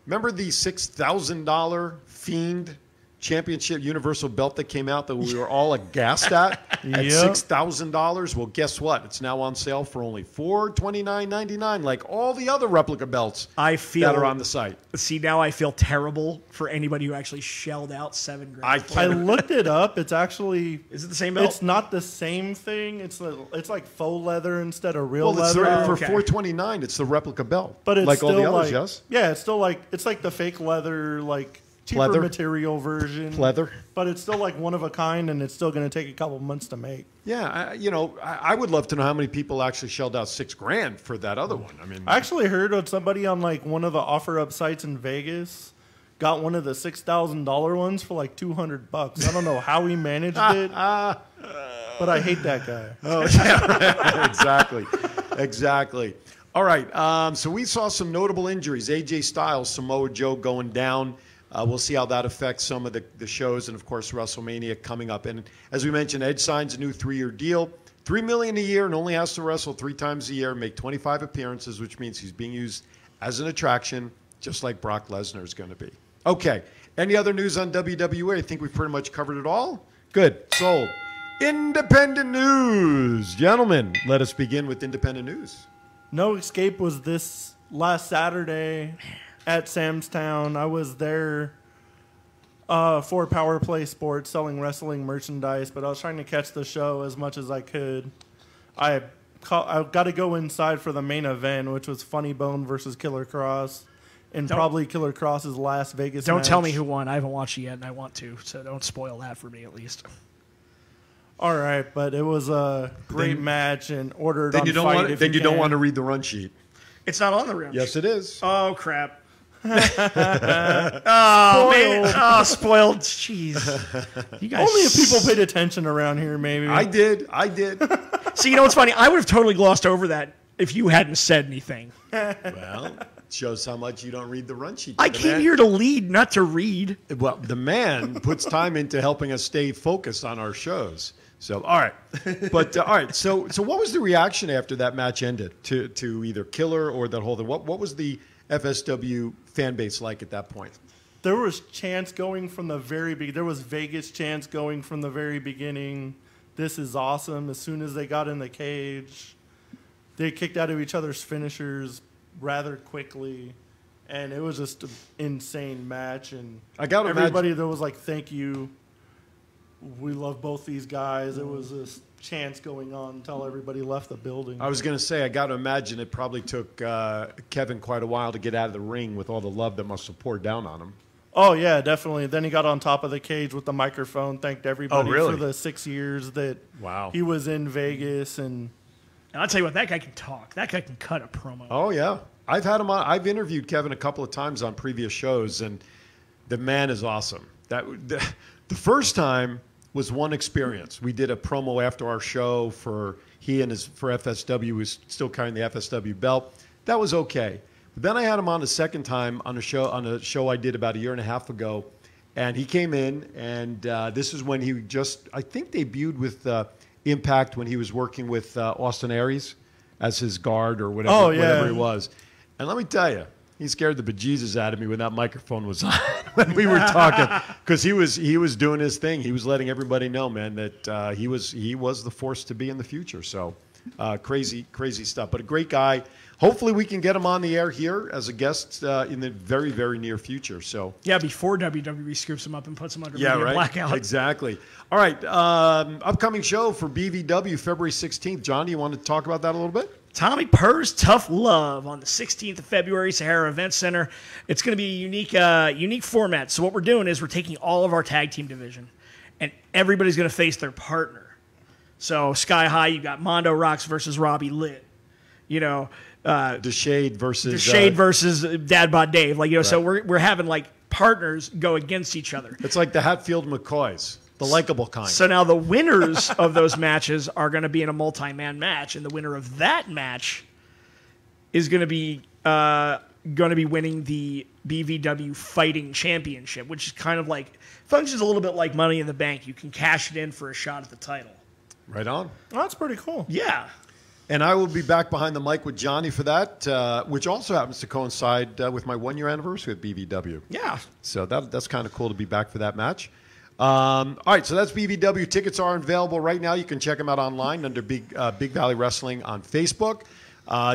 Remember the $6,000 Fiend Championship Universal belt that came out that we were all aghast at $6,000? Well, guess what? It's now on sale for only $429.99, like all the other replica belts that are on the site. See, now I feel terrible for anybody who actually shelled out $7,000. I looked it up. It's actually is it the same belt? It's not the same thing. It's like faux leather instead of real leather. For $429, it's the replica belt. But it's like still all the others, yes. Yeah, it's still like it's like the fake leather, like cheaper material version. Pleather. But it's still like one of a kind, and it's still going to take a couple months to make. Yeah, I would love to know how many people actually shelled out $6,000 for that other one. I mean, I actually heard of somebody on like one of the offer up sites in Vegas got one of the $6,000 ones for like $200. I don't know how he managed it, but I hate that guy. Oh yeah, right. Exactly, exactly. All right, so we saw some notable injuries: AJ Styles, Samoa Joe going down. We'll see how that affects some of the shows and, of course, WrestleMania coming up. And as we mentioned, Edge signs a new 3-year deal, $3 million a year, and only has to wrestle 3 times a year, make 25 appearances, which means he's being used as an attraction, just like Brock Lesnar is going to be. Okay. Any other news on WWE? I think we've pretty much covered it all. Good. Sold. Independent news. Gentlemen, let us begin with independent news. No Escape was this last Saturday at Sam's Town. I was there for Power Play Sports selling wrestling merchandise, but I was trying to catch the show as much as I could. I got to go inside for the main event, which was Funny Bone versus Killer Kross, and probably Killer Kross's last Vegas match. Don't tell me who won. I haven't watched it yet, and I want to, so don't spoil that for me at least. All right, but it was a great match and ordered on Fight. Then you don't want to read the run sheet. It's not on the run sheet. Yes, it is. Oh, crap. Oh, man. Oh, spoiled. Jeez. You guys. Only if people paid attention around here, maybe. I did. See, you know what's funny? I would have totally glossed over that if you hadn't said anything. Well, it shows how much you don't read the run sheet. I came here to lead, not to read. Well, the man puts time into helping us stay focused on our shows. So, all right. But, all right. So what was the reaction after that match ended to either Killer or that whole thing? What was the FSW fan base like at that point? There was chants going from the very beginning. There was Vegas chants going from the very beginning. This is awesome. As soon as they got in the cage, they kicked out of each other's finishers rather quickly, and it was just an insane match. And I got everybody there was like, "Thank you. We love both these guys." It was just chants going on until everybody left the building. I was going to say, I got to imagine it probably took Kevin quite a while to get out of the ring with all the love that must have poured down on him. Oh, yeah, definitely. Then he got on top of the cage with the microphone, thanked everybody for the 6 years that he was in Vegas. And I'll tell you what, that guy can talk. That guy can cut a promo. Oh, yeah. I've had him on. I've interviewed Kevin a couple of times on previous shows, and the man is awesome. The first time was one experience. We did a promo after our show for FSW. He was still carrying the FSW belt. That was okay. But then I had him on the second time on a show I did about 1.5 years ago, and he came in, and this is when he just I think debuted with Impact when he was working with Austin Aries as his guard or whatever, whatever he was. And let me tell you, he scared the bejesus out of me when that microphone was on when we were talking, because he was doing his thing. He was letting everybody know, man, that he was the force to be in the future. So crazy stuff, but a great guy. Hopefully we can get him on the air here as a guest in the very, very near future. So yeah, before WWE scoops him up and puts him under blackout. Exactly. All right, upcoming show for BVW, February 16th. Johnny, you want to talk about that a little bit? Tommy Purr's Tough Love on the 16th of February, Sahara Event Center. It's going to be a unique format. So what we're doing is we're taking all of our tag team division, and everybody's going to face their partner. So Sky High, you got Mondo Rocks versus Robbie Litt, you know, Deshade versus Dad Bod Dave, like, you know, right. So we're having like partners go against each other. It's like the Hatfield McCoys, the likable kind. So now the winners of those matches are going to be in a multi-man match, and the winner of that match is going to be winning the BVW Fighting Championship, which is kind of like, functions a little bit like Money in the Bank. You can cash it in for a shot at the title. Right on. Well, that's pretty cool. Yeah. And I will be back behind the mic with Johnny for that, which also happens to coincide with my one-year anniversary with BVW. Yeah. So that's kind of cool to be back for that match. All right, so that's BVW. Tickets are available right now. You can check them out online under Big Valley Wrestling on Facebook.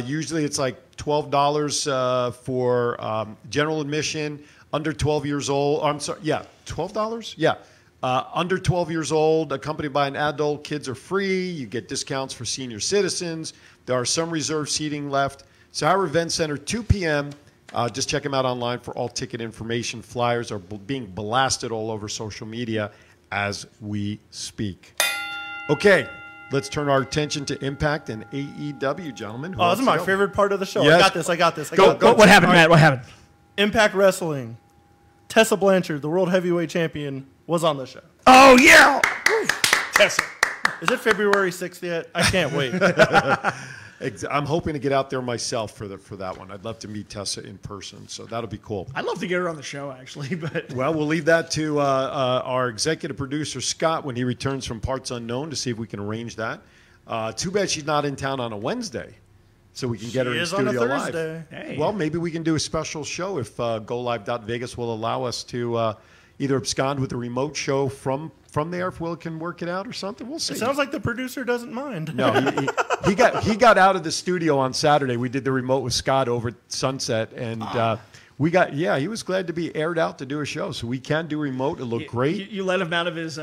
Usually it's like $12 for general admission, under 12 years old. Oh, I'm sorry, yeah, $12? Yeah. Under 12 years old, accompanied by an adult, kids are free. You get discounts for senior citizens. There are some reserved seating left. So our event center, 2 p.m. Just check them out online for all ticket information. Flyers are being blasted all over social media as we speak. Okay, let's turn our attention to Impact and AEW, gentlemen. Oh, this is my favorite part of the show. Yes. I got this. What happened, Matt? What happened? Impact Wrestling. Tessa Blanchard, the World Heavyweight Champion, was on the show. Oh, yeah. Tessa. Is it February 6th yet? I can't wait. I'm hoping to get out there myself for that one. I'd love to meet Tessa in person, so that'll be cool. I'd love to get her on the show, actually. But well, we'll leave that to our executive producer, Scott, when he returns from Parts Unknown to see if we can arrange that. Too bad she's not in town on a Wednesday, so we can get her in the studio live. Hey. Well, maybe we can do a special show if GoLive.Vegas will allow us to either abscond with a remote show from there if Will can work it out or something. We'll see. It sounds like the producer doesn't mind. No, he got out of the studio on Saturday. We did the remote with Scott over at Sunset, and he was glad to be aired out to do a show. So we can do remote. It looked great. You let him out of his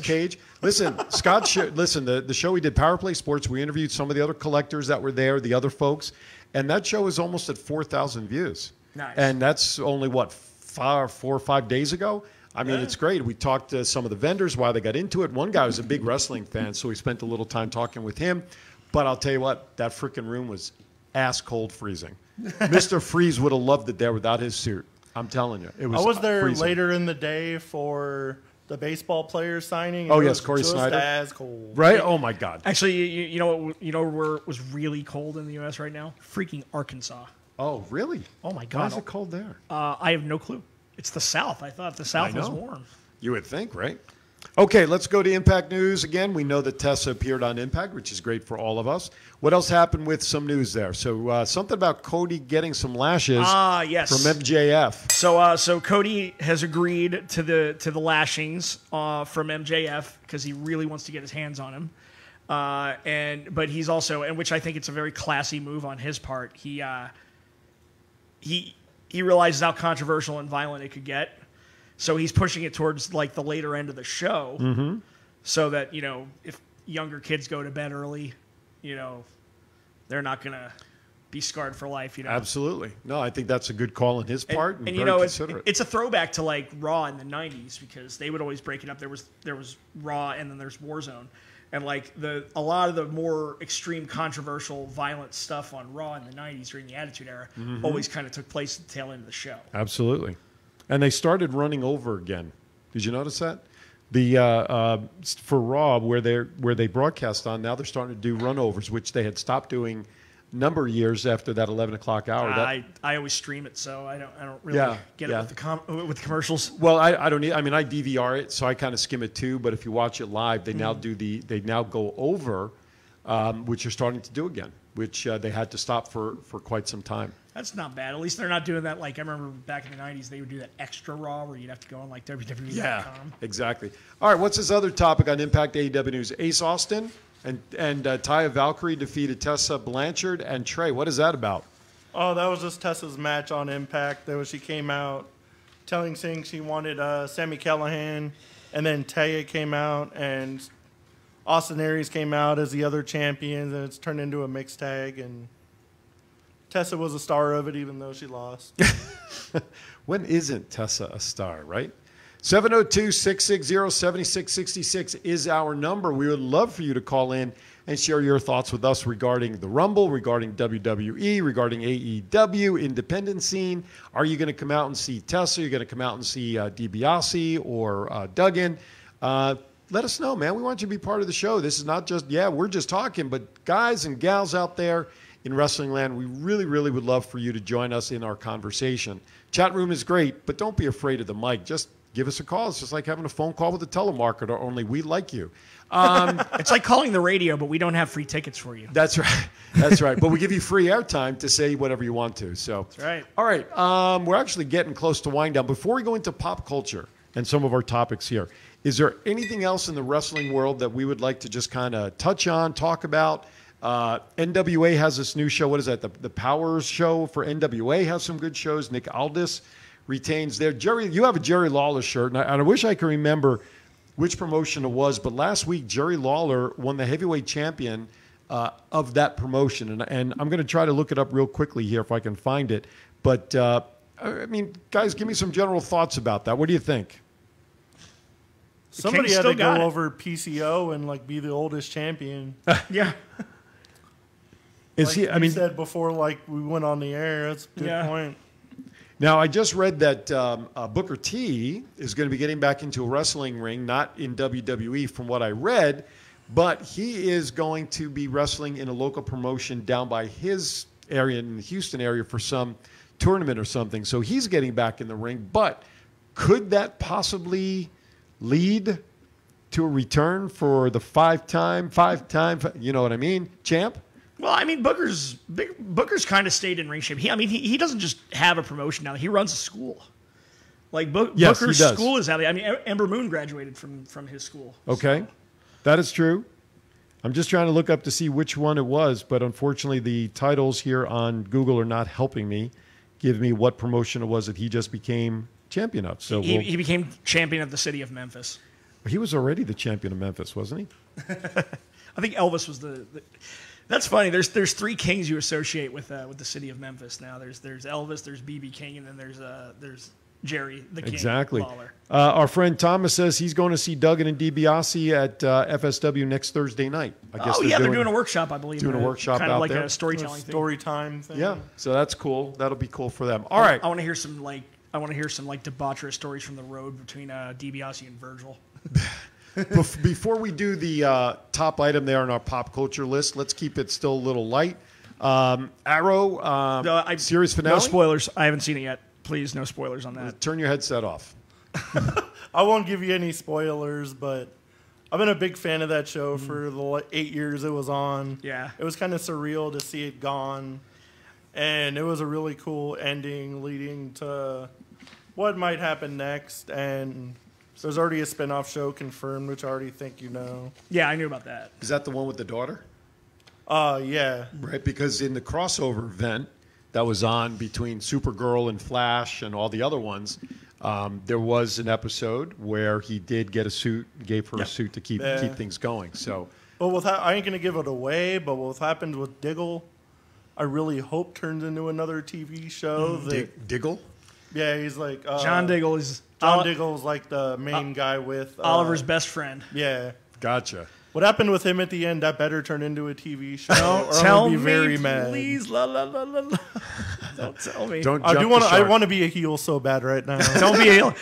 cage. Listen, Scott. Listen, the show we did, Power Play Sports. We interviewed some of the other collectors that were there, the other folks, and that show was almost at 4,000 views. Nice. And that's only what, 4 or 5 days ago. I mean, yeah. It's great. We talked to some of the vendors why they got into it. One guy was a big wrestling fan, so we spent a little time talking with him. But I'll tell you what, that freaking room was ass cold freezing. Mr. Freeze would have loved it there without his suit. I'm telling you. It was I was there freezing. Later in the day for the baseball player signing. Oh, yes, Corey Snyder. As cold. Right? Oh, my God. Actually, you know where it was really cold in the U.S. right now? Freaking Arkansas. Oh, really? Oh, my God. Why is it cold there? I have no clue. It's the South. I thought the South was warm. You would think, right? Okay, let's go to Impact News again. We know that Tessa appeared on Impact, which is great for all of us. What else happened with some news there? So something about Cody getting some lashes from MJF. So Cody has agreed to the lashings from MJF because he really wants to get his hands on him. But he's also, and which I think it's a very classy move on his part, he realizes how controversial and violent it could get. So he's pushing it towards like the later end of the show so that, you know, if younger kids go to bed early, you know, they're not going to be scarred for life, you know. Absolutely. No, I think that's a good call on his part. And you know, it's a throwback to like Raw in the 90s because they would always break it up. There was Raw and then there's Warzone. And like a lot of the more extreme, controversial, violent stuff on Raw in the 90s during the Attitude Era always kind of took place at the tail end of the show. Absolutely. And they started running over again. Did you notice that? For Raw, where they broadcast on, now they're starting to do runovers, which they had stopped doing a number of years after that 11 o'clock hour. I always stream it, so I don't really get it with the commercials. Well, I don't need. I mean, I DVR it, so I kind of skim it too. But if you watch it live, they now go over, which they're starting to do again, which they had to stop for quite some time. That's not bad. At least they're not doing that. Like, I remember back in the 90s, they would do that extra Raw where you'd have to go on, like, WWE.com. Yeah, exactly. All right, what's this other topic on Impact AEW News? Ace Austin and Taya Valkyrie defeated Tessa Blanchard and Trey. What is that about? Oh, that was just Tessa's match on Impact. She came out saying she wanted Sami Callihan, and then Taya came out, and Austin Aries came out as the other champion, and it's turned into a mixed tag, and Tessa was a star of it, even though she lost. When isn't Tessa a star, right? 702-660-7666 is our number. We would love for you to call in and share your thoughts with us regarding the Rumble, regarding WWE, regarding AEW, independent scene. Are you going to come out and see Tessa? Are you going to come out and see DiBiase or Duggan? Let us know, man. We want you to be part of the show. This is not just, yeah, we're just talking, but guys and gals out there in wrestling land, we really, really would love for you to join us in our conversation. Chat room is great, but don't be afraid of the mic. Just give us a call. It's just like having a phone call with a telemarketer, only we like you. It's like calling the radio, but we don't have free tickets for you. That's right. That's right. But we give you free airtime to say whatever you want to. So, that's right. All right. We're actually getting close to wind down. Before we go into pop culture and some of our topics here, is there anything else in the wrestling world that we would like to just kind of touch on, talk about? NWA has this new show. What is that? The Powers show for NWA has some good shows. Nick Aldis retains there. Jerry, you have a Jerry Lawler shirt, and I wish I could remember which promotion it was, but last week Jerry Lawler won the heavyweight champion of that promotion, and I'm going to try to look it up real quickly here if I can find it. But I mean, guys, give me some general thoughts about that. What do you think? Somebody had to go over PCO and like be the oldest champion. Yeah. Is like he? I mean, said before like we went on the air. That's a good point. Now, I just read that Booker T is going to be getting back into a wrestling ring, not in WWE from what I read, but he is going to be wrestling in a local promotion down by his area in the Houston area for some tournament or something. So he's getting back in the ring, but could that possibly lead to a return for the five-time, you know what I mean, champ? Well, I mean, Booker's kind of stayed in ring shape. He doesn't just have a promotion now. He runs a school. Like, Booker's school is out there. I mean, Ember Moon graduated from his school. Okay. So. That is true. I'm just trying to look up to see which one it was, but unfortunately the titles here on Google are not helping me give me what promotion it was that he just became champion of. So he became champion of the city of Memphis. He was already the champion of Memphis, wasn't he? I think Elvis was the That's funny. There's three kings you associate with the city of Memphis now. There's Elvis, there's BB King, and then there's Jerry the King. Exactly. Our friend Thomas says he's going to see Duggan and DiBiase at FSW next Thursday night. I guess they're doing a workshop, I believe. Doing a workshop kind of out like there. A storytelling story time thing. Yeah. So that's cool. That'll be cool for them. All right. I want to hear some debaucherous stories from the road between DiBiase and Virgil. Before we do the top item there on our pop culture list, let's keep it still a little light. Arrow, series finale? No spoilers. I haven't seen it yet. Please, no spoilers on that. Turn your headset off. I won't give you any spoilers, but I've been a big fan of that show for the 8 years it was on. Yeah. It was kind of surreal to see it gone, and it was a really cool ending leading to what might happen next, and... So there's already a spinoff show confirmed, which I already think you know. Yeah, I knew about that. Is that the one with the daughter? Yeah. Right, because in the crossover event that was on between Supergirl and Flash and all the other ones, there was an episode where he did get a suit, gave her a suit to keep things going. So, but I ain't going to give it away, but what happened with Diggle, I really hope turns into another TV show. Diggle? Yeah, he's like... John Diggle is... John Diggle's like the main guy with... Oliver's best friend. Yeah. Gotcha. What happened with him at the end, that better turn into a TV show or I'll be very mad. Tell me, please. La, la, la, la, la. Don't tell me. Don't I want to be a heel so bad right now. Don't be a heel.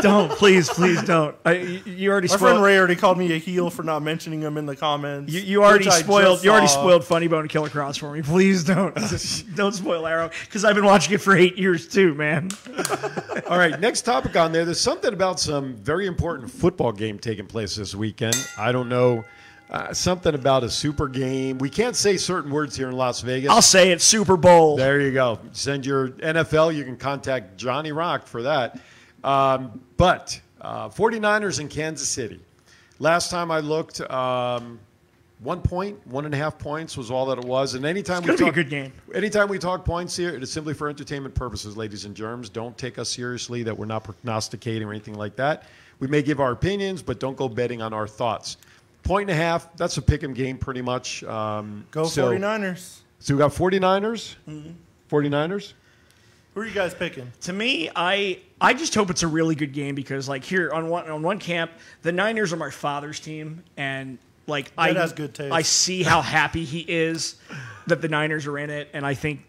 Don't. Please, please don't. You already spoiled. My friend Ray already called me a heel for not mentioning him in the comments. You already spoiled Funny Bone and Killer Kross for me. Please don't. Don't spoil Arrow because I've been watching it for 8 years too, man. All right, next topic on there. There's something about some very important football game taking place this weekend. I don't know. Something about a super game. We can't say certain words here in Las Vegas. I'll say it, Super Bowl. There you go. Send your NFL. You can contact Johnny Rock for that. 49ers in Kansas City. Last time I looked, 1 point, 1.5 points was all that it was. And anytime it's going to be a good game. Anytime we talk points here, it is simply for entertainment purposes, ladies and germs. Don't take us seriously that we're not prognosticating or anything like that. We may give our opinions, but don't go betting on our thoughts. 1.5 points, that's a pick-em game pretty much. Go 49ers. So we got 49ers? Mm-hmm. 49ers? Who are you guys picking? To me, I just hope it's a really good game because, like, here on one camp, the Niners are my father's team, and like has good taste. I see how happy he is that the Niners are in it, and I think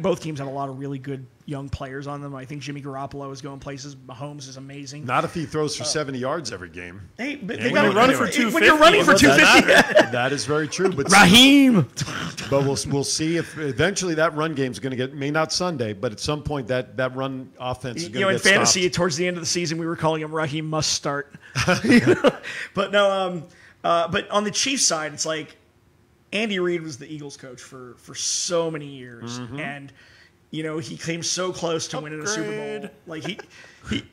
both teams have a lot of really good young players on them. I think Jimmy Garoppolo is going places. Mahomes is amazing. Not if he throws for 70 yards every game. Hey, but they got to run for 250. When you're running for 250. That is very true. But Raheem. But we'll see if eventually that run game is going to get, may not Sunday, but at some point that run offense is going to get stopped. You know, in fantasy, towards the end of the season, we were calling him Raheem Must Start. But no, but on the Chiefs side, it's like, Andy Reid was the Eagles coach for so many years, and you know he came so close to winning the Super Bowl. Like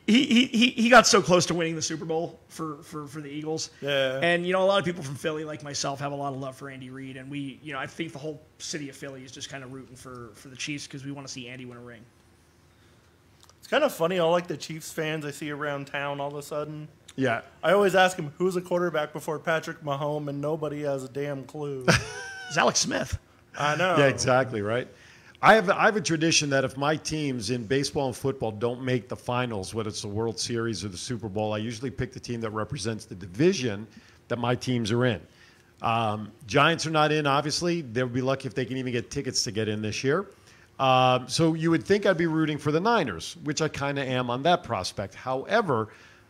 he got so close to winning the Super Bowl for the Eagles. Yeah. And you know a lot of people from Philly, like myself, have a lot of love for Andy Reid, and we, you know, I think the whole city of Philly is just kind of rooting for the Chiefs because we want to see Andy win a ring. It's kind of funny all like the Chiefs fans I see around town all of a sudden. Yeah, I always ask him who's a quarterback before Patrick Mahomes, and nobody has a damn clue. It's Alex Smith. I know. Yeah, exactly right. I have a tradition that if my teams in baseball and football don't make the finals, whether it's the World Series or the Super Bowl, I usually pick the team that represents the division that my teams are in. Giants are not in, obviously. They'll be lucky if they can even get tickets to get in this year. So you would think I'd be rooting for the Niners, which I kind of am on that prospect. However,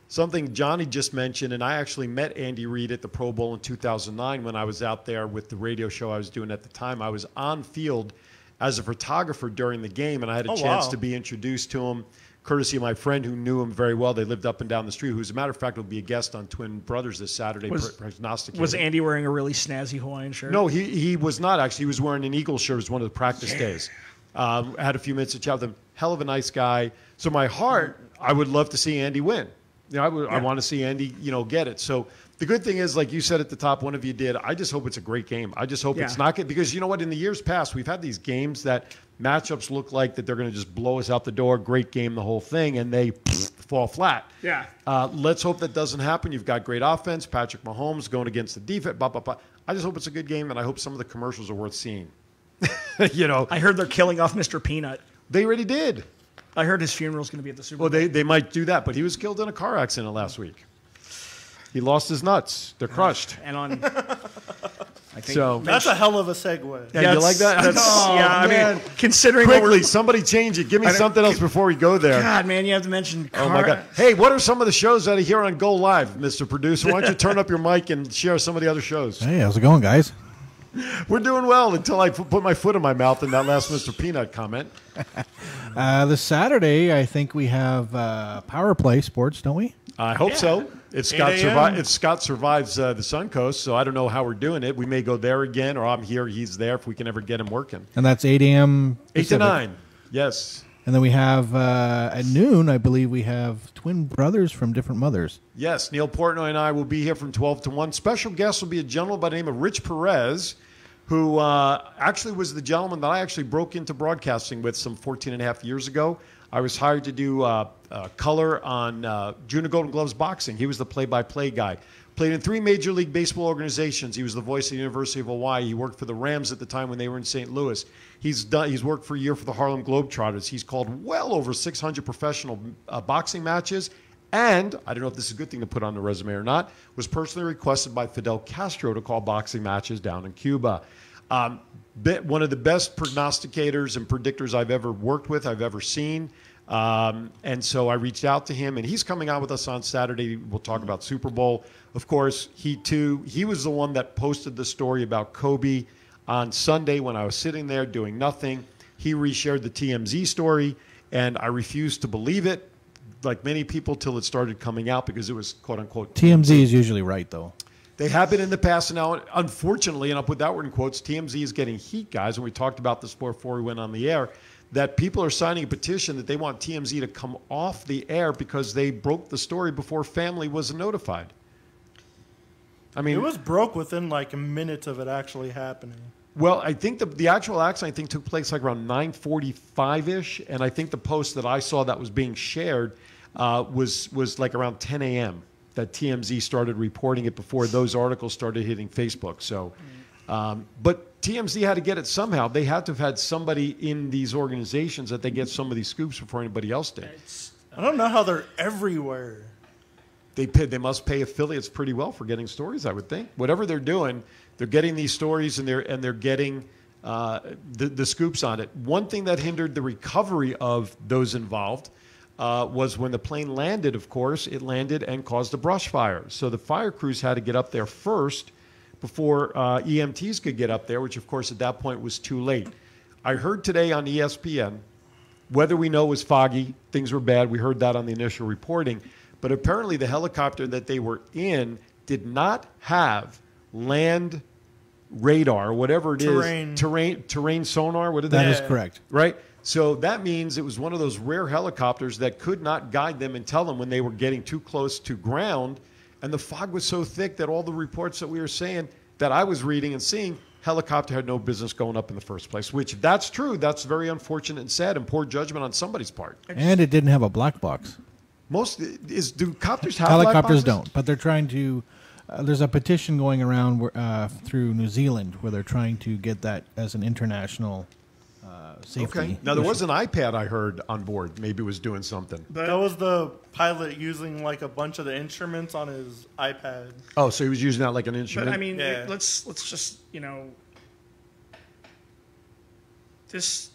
something Johnny just mentioned, and I actually met Andy Reid at the Pro Bowl in 2009 when I was out there with the radio show I was doing at the time. I was on field as a photographer during the game, and I had a chance to be introduced to him, courtesy of my friend who knew him very well. They lived up and down the street, who, as a matter of fact, will be a guest on Twin Brothers this Saturday. Was Andy wearing a really snazzy Hawaiian shirt? No, he was not, actually. He was wearing an Eagles shirt. It was one of the practice days. Had a few minutes to chat with him. Hell of a nice guy. So my heart, I would love to see Andy win. You know, I want to see Andy, you know, get it. So the good thing is, like you said at the top, one of you did, I just hope it's a great game. I just hope it's not good. Because you know what? In the years past, we've had these games that matchups look like that they're going to just blow us out the door, great game, the whole thing, and they fall flat. Yeah. Let's hope that doesn't happen. You've got great offense, Patrick Mahomes going against the defense, blah, blah, blah. I just hope it's a good game, and I hope some of the commercials are worth seeing. You know, I heard they're killing off Mr. Peanut. They already did. I heard his funeral's going to be at the Super Bowl. Well, they might do that, but he was killed in a car accident last week. He lost his nuts. They're crushed. And on, I think so. That's a hell of a segue. Yeah, you like that? I mean, considering quickly, somebody change it. Give me something else before we go there. God, man, you have to mention. Oh my God. Hey, what are some of the shows out of here on Go Live, Mr. Producer? Why don't you turn up your mic and share some of the other shows? Hey, how's it going, guys? We're doing well until I put my foot in my mouth in that last Mr. Peanut comment. This Saturday, I think we have Power Play Sports, don't we? I hope so. If Scott survives the Suncoast, so I don't know how we're doing it. We may go there again, or I'm here, he's there, if we can ever get him working. And that's 8 a.m. 8 to 9, yes. And then we have, at noon, I believe we have Twin Brothers from Different Mothers. Yes, Neil Portnoy and I will be here from 12 to 1. Special guest will be a gentleman by the name of Rich Perez, who actually was the gentleman that I actually broke into broadcasting with some 14.5 years ago. I was hired to do color on Junior Golden Gloves boxing. He was the play-by-play guy. Played in 3 Major League Baseball organizations. He was the voice of the University of Hawaii. He worked for the Rams at the time when they were in St. Louis. He's worked for a year for the Harlem Globetrotters. He's called well over 600 professional boxing matches. And, I don't know if this is a good thing to put on the resume or not, was personally requested by Fidel Castro to call boxing matches down in Cuba. One of the best prognosticators and predictors I've ever worked with, I've ever seen. And so I reached out to him, and he's coming on with us on Saturday. We'll talk about Super Bowl. Of course, he was the one that posted the story about Kobe on Sunday when I was sitting there doing nothing. He reshared the TMZ story, and I refused to believe it, like many people, till it started coming out because it was, quote-unquote, TMZ is usually right, though. They have been in the past, and now, unfortunately, and I'll put that word in quotes, TMZ is getting heat, guys, and we talked about this before we went on the air, that people are signing a petition that they want TMZ to come off the air because they broke the story before family was notified. I mean, it was broke within like a minute of it actually happening. Well, I think the actual accident, I think, took place like around 9:45-ish, and I think the post that I saw that was being shared was like around 10 a.m. that TMZ started reporting it before those articles started hitting Facebook. So But TMZ had to get it somehow. They had to have had somebody in these organizations that they get some of these scoops before anybody else did. I don't know how they're everywhere. They must pay affiliates pretty well for getting stories, I would think. Whatever they're doing, they're getting these stories and they're getting the scoops on it. One thing that hindered the recovery of those involved was when the plane landed, of course, it landed and caused a brush fire. So the fire crews had to get up there first before EMTs could get up there, which, of course, at that point was too late. I heard today on ESPN, whether we know was foggy, things were bad. We heard that on the initial reporting. But apparently the helicopter that they were in did not have land radar, whatever it is. Terrain sonar, what did that is correct. Right? So that means it was one of those rare helicopters that could not guide them and tell them when they were getting too close to ground. And the fog was so thick that all the reports that we were saying, that I was reading and seeing, helicopter had no business going up in the first place, which if that's true, that's very unfortunate and sad and poor judgment on somebody's part. And it didn't have a black box. Do copters have helicopters black boxes? Don't, but they're trying to. There's a petition going around where, through New Zealand where they're trying to get that as an international safety. Okay. Now, there was an iPad I heard on board. Maybe it was doing something. That was the pilot using like a bunch of the instruments on his iPad. Oh, so he was using that like an instrument. But I mean, let's just, you know, this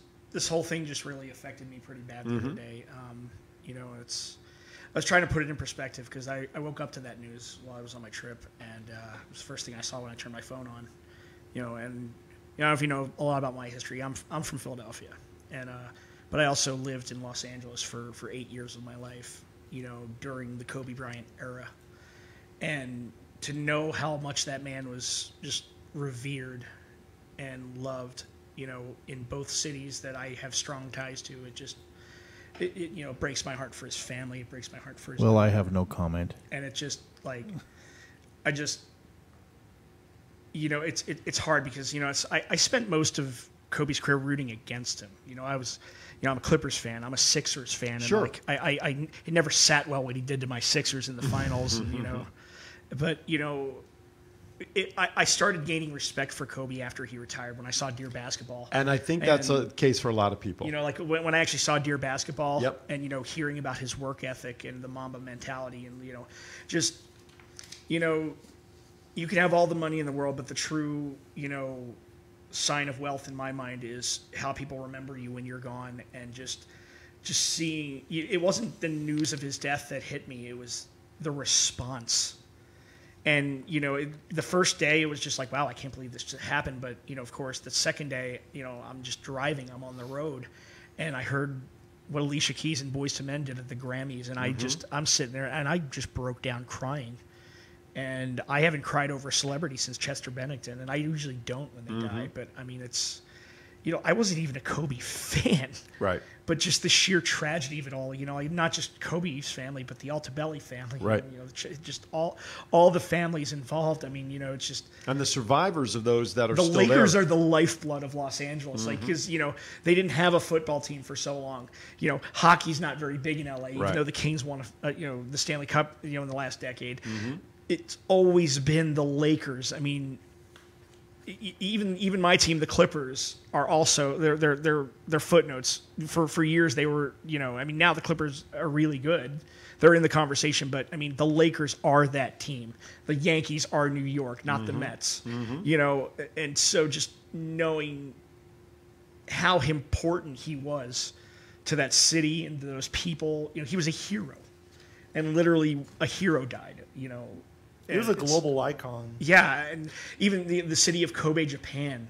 whole thing just really affected me pretty bad the other day. You know, I was trying to put it in perspective because I woke up to that news while I was on my trip, and it was the first thing I saw when I turned my phone on. You know, and you know, I don't know if you know a lot about my history. I'm from Philadelphia, and but I also lived in Los Angeles for 8 years of my life. You know, during the Kobe Bryant era, and to know how much that man was just revered and loved, you know, in both cities that I have strong ties to, it just it you know, breaks my heart for his family. It breaks my heart for his family. I have no comment. And it's just like, I just, you know, it's hard because, you know, I spent most of Kobe's career rooting against him. You know, I'm a Clippers fan. I'm a Sixers fan. And sure. Like, it never sat well what he did to my Sixers in the finals, and, you know. But, you know, I started gaining respect for Kobe after he retired when I saw Deer Basketball. And I think that's a case for a lot of people. You know, like when I actually saw Deer Basketball and, you know, hearing about his work ethic and the Mamba mentality and, you know, just, you know, you can have all the money in the world, but the true, you know, sign of wealth in my mind is how people remember you when you're gone. And just seeing, it wasn't the news of his death that hit me. It was the response. And, you know, the first day, it was just like, wow, I can't believe this just happened. But, you know, of course, the second day, you know, I'm just driving. I'm on the road. And I heard what Alicia Keys and Boyz II Men did at the Grammys. And I'm sitting there, and I just broke down crying. And I haven't cried over a celebrity since Chester Bennington. And I usually don't when they die. But, I mean, it's, you know, I wasn't even a Kobe fan. Right. But just the sheer tragedy of it all, you know, not just Kobe's family, but the Altabelli family. Right. And, you know, just all the families involved. I mean, you know, it's just. And the survivors of those that are still there. The Lakers are the lifeblood of Los Angeles. Like, because, you know, they didn't have a football team for so long. You know, hockey's not very big in LA, even though the Kings won, you know, the Stanley Cup, you know, in the last decade. It's always been the Lakers. I mean, even my team, the Clippers, are also they're footnotes. For years they were, you know, I mean, now the Clippers are really good. They're in the conversation, but I mean, the Lakers are that team. The Yankees are New York, not the Mets. You know, and so just knowing how important he was to that city and to those people, you know, he was a hero, and literally a hero died. You know. It was a global icon. Yeah, and even the city of Kobe, Japan,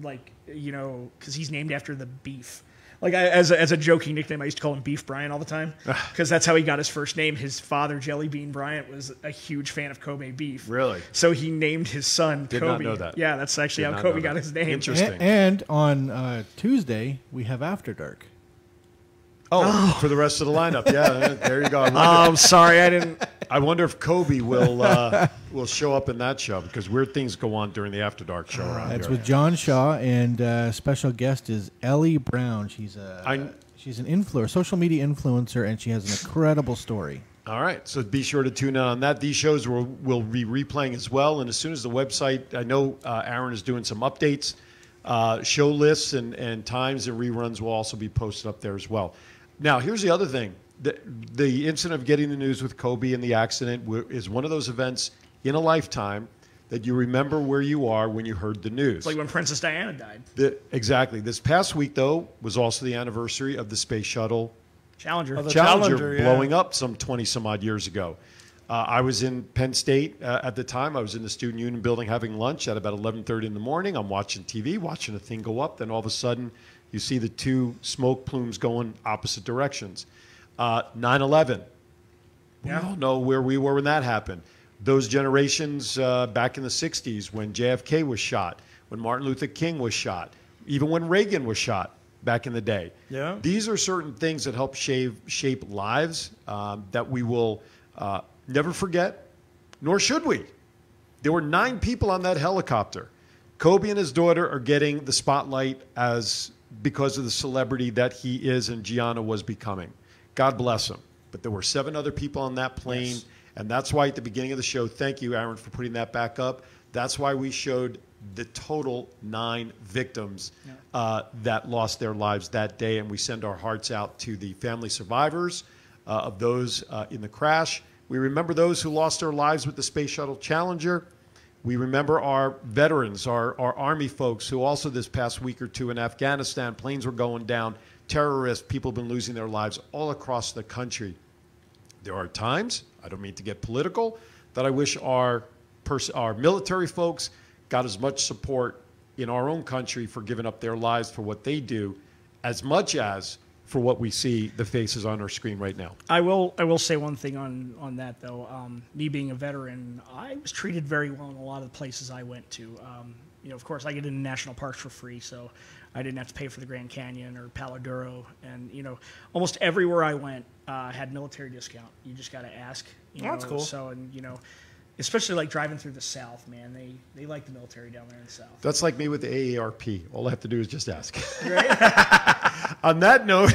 like, you know, because he's named after the beef. Like, as a joking nickname, I used to call him Beef Bryant all the time because that's how he got his first name. His father, Jelly Bean Bryant, was a huge fan of Kobe beef. Really? So he named his son Kobe. Did not know that. Yeah, that's actually how Kobe got his name. Interesting. And on Tuesday, we have After Dark. Oh, for the rest of the lineup. Yeah, there you go. I'm sorry, I didn't. I wonder if Kobe will show up in that show because weird things go on during the After Dark show around here. That's with John Shaw, and special guest is Ellie Brown. She's an influencer, social media influencer, and she has an incredible story. All right, so be sure to tune in on that. These shows will be replaying as well. And as soon as the website, I know Aaron is doing some updates, show lists and times and reruns will also be posted up there as well. Now, here's the other thing. The incident of getting the news with Kobe and the accident is one of those events in a lifetime that you remember where you are when you heard the news. It's like when Princess Diana died. Exactly. This past week, though, was also the anniversary of the space shuttle Challenger. Challenger blowing up some 20-some-odd years ago. I was in Penn State at the time. I was in the Student Union building having lunch at about 11:30 in the morning. I'm watching TV, watching a thing go up. Then all of a sudden, you see the two smoke plumes going opposite directions. 9/11. Yeah. We all know where we were when that happened. Those generations back in the 60s when JFK was shot, when Martin Luther King was shot, even when Reagan was shot. Back in the day. Yeah. These are certain things that help shape lives that we will never forget, nor should we. There were 9 people on that helicopter. Kobe and his daughter are getting the spotlight because of the celebrity that he is and Gianna was becoming. God bless him. But there were 7 other people on that plane, yes. And that's why at the beginning of the show, thank you, Aaron, for putting that back up. That's why we showed the total 9 victims that lost their lives that day. And we send our hearts out to the family survivors of those in the crash. We remember those who lost their lives with the Space Shuttle Challenger. We remember our veterans, our Army folks who also this past week or two in Afghanistan, planes were going down, terrorists, people have been losing their lives all across the country. There are times, I don't mean to get political, that I wish our military folks got as much support in our own country for giving up their lives for what they do as much as for what we see the faces on our screen right now. I will say one thing on that, though. Me being a veteran, I was treated very well in a lot of the places I went to. You know, of course, I get into national parks for free, so I didn't have to pay for the Grand Canyon or Palo Duro. And, you know, almost everywhere I went had military discount. You just got to ask. You know, that's cool. So, and, you know, especially like driving through the South, man. They like the military down there in the South. That's like me with the AARP. All I have to do is just ask. Right? On that note,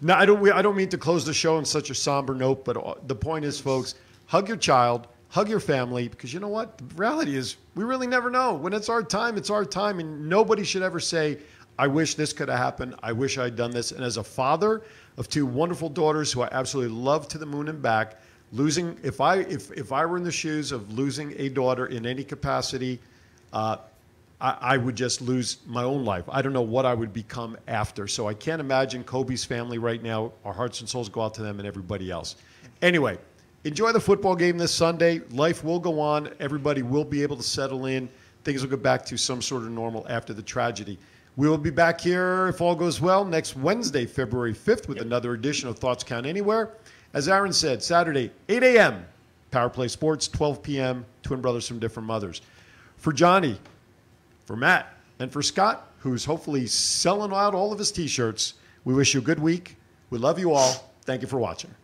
no, I don't mean to close the show on such a somber note, but the point is, folks, hug your child, hug your family, because you know what? The reality is we really never know. When it's our time, it's our time, and nobody should ever say, I wish this could have happened. I wish I'd done this. And as a father of 2 wonderful daughters who I absolutely love to the moon and back, losing, if I were in the shoes of losing a daughter in any capacity, I would just lose my own life. I don't know what I would become after. So I can't imagine Kobe's family right now. Our hearts and souls go out to them and everybody else. Anyway, enjoy the football game this Sunday. Life will go on. Everybody will be able to settle in. Things will go back to some sort of normal after the tragedy. We will be back here, if all goes well, next Wednesday, February 5th, with another edition of Thoughts Count Anywhere. As Aaron said, Saturday, 8 a.m., Power Play Sports, 12 p.m., Twin Brothers from Different Mothers. For Johnny, for Matt, and for Scott, who's hopefully selling out all of his T-shirts, we wish you a good week. We love you all. Thank you for watching.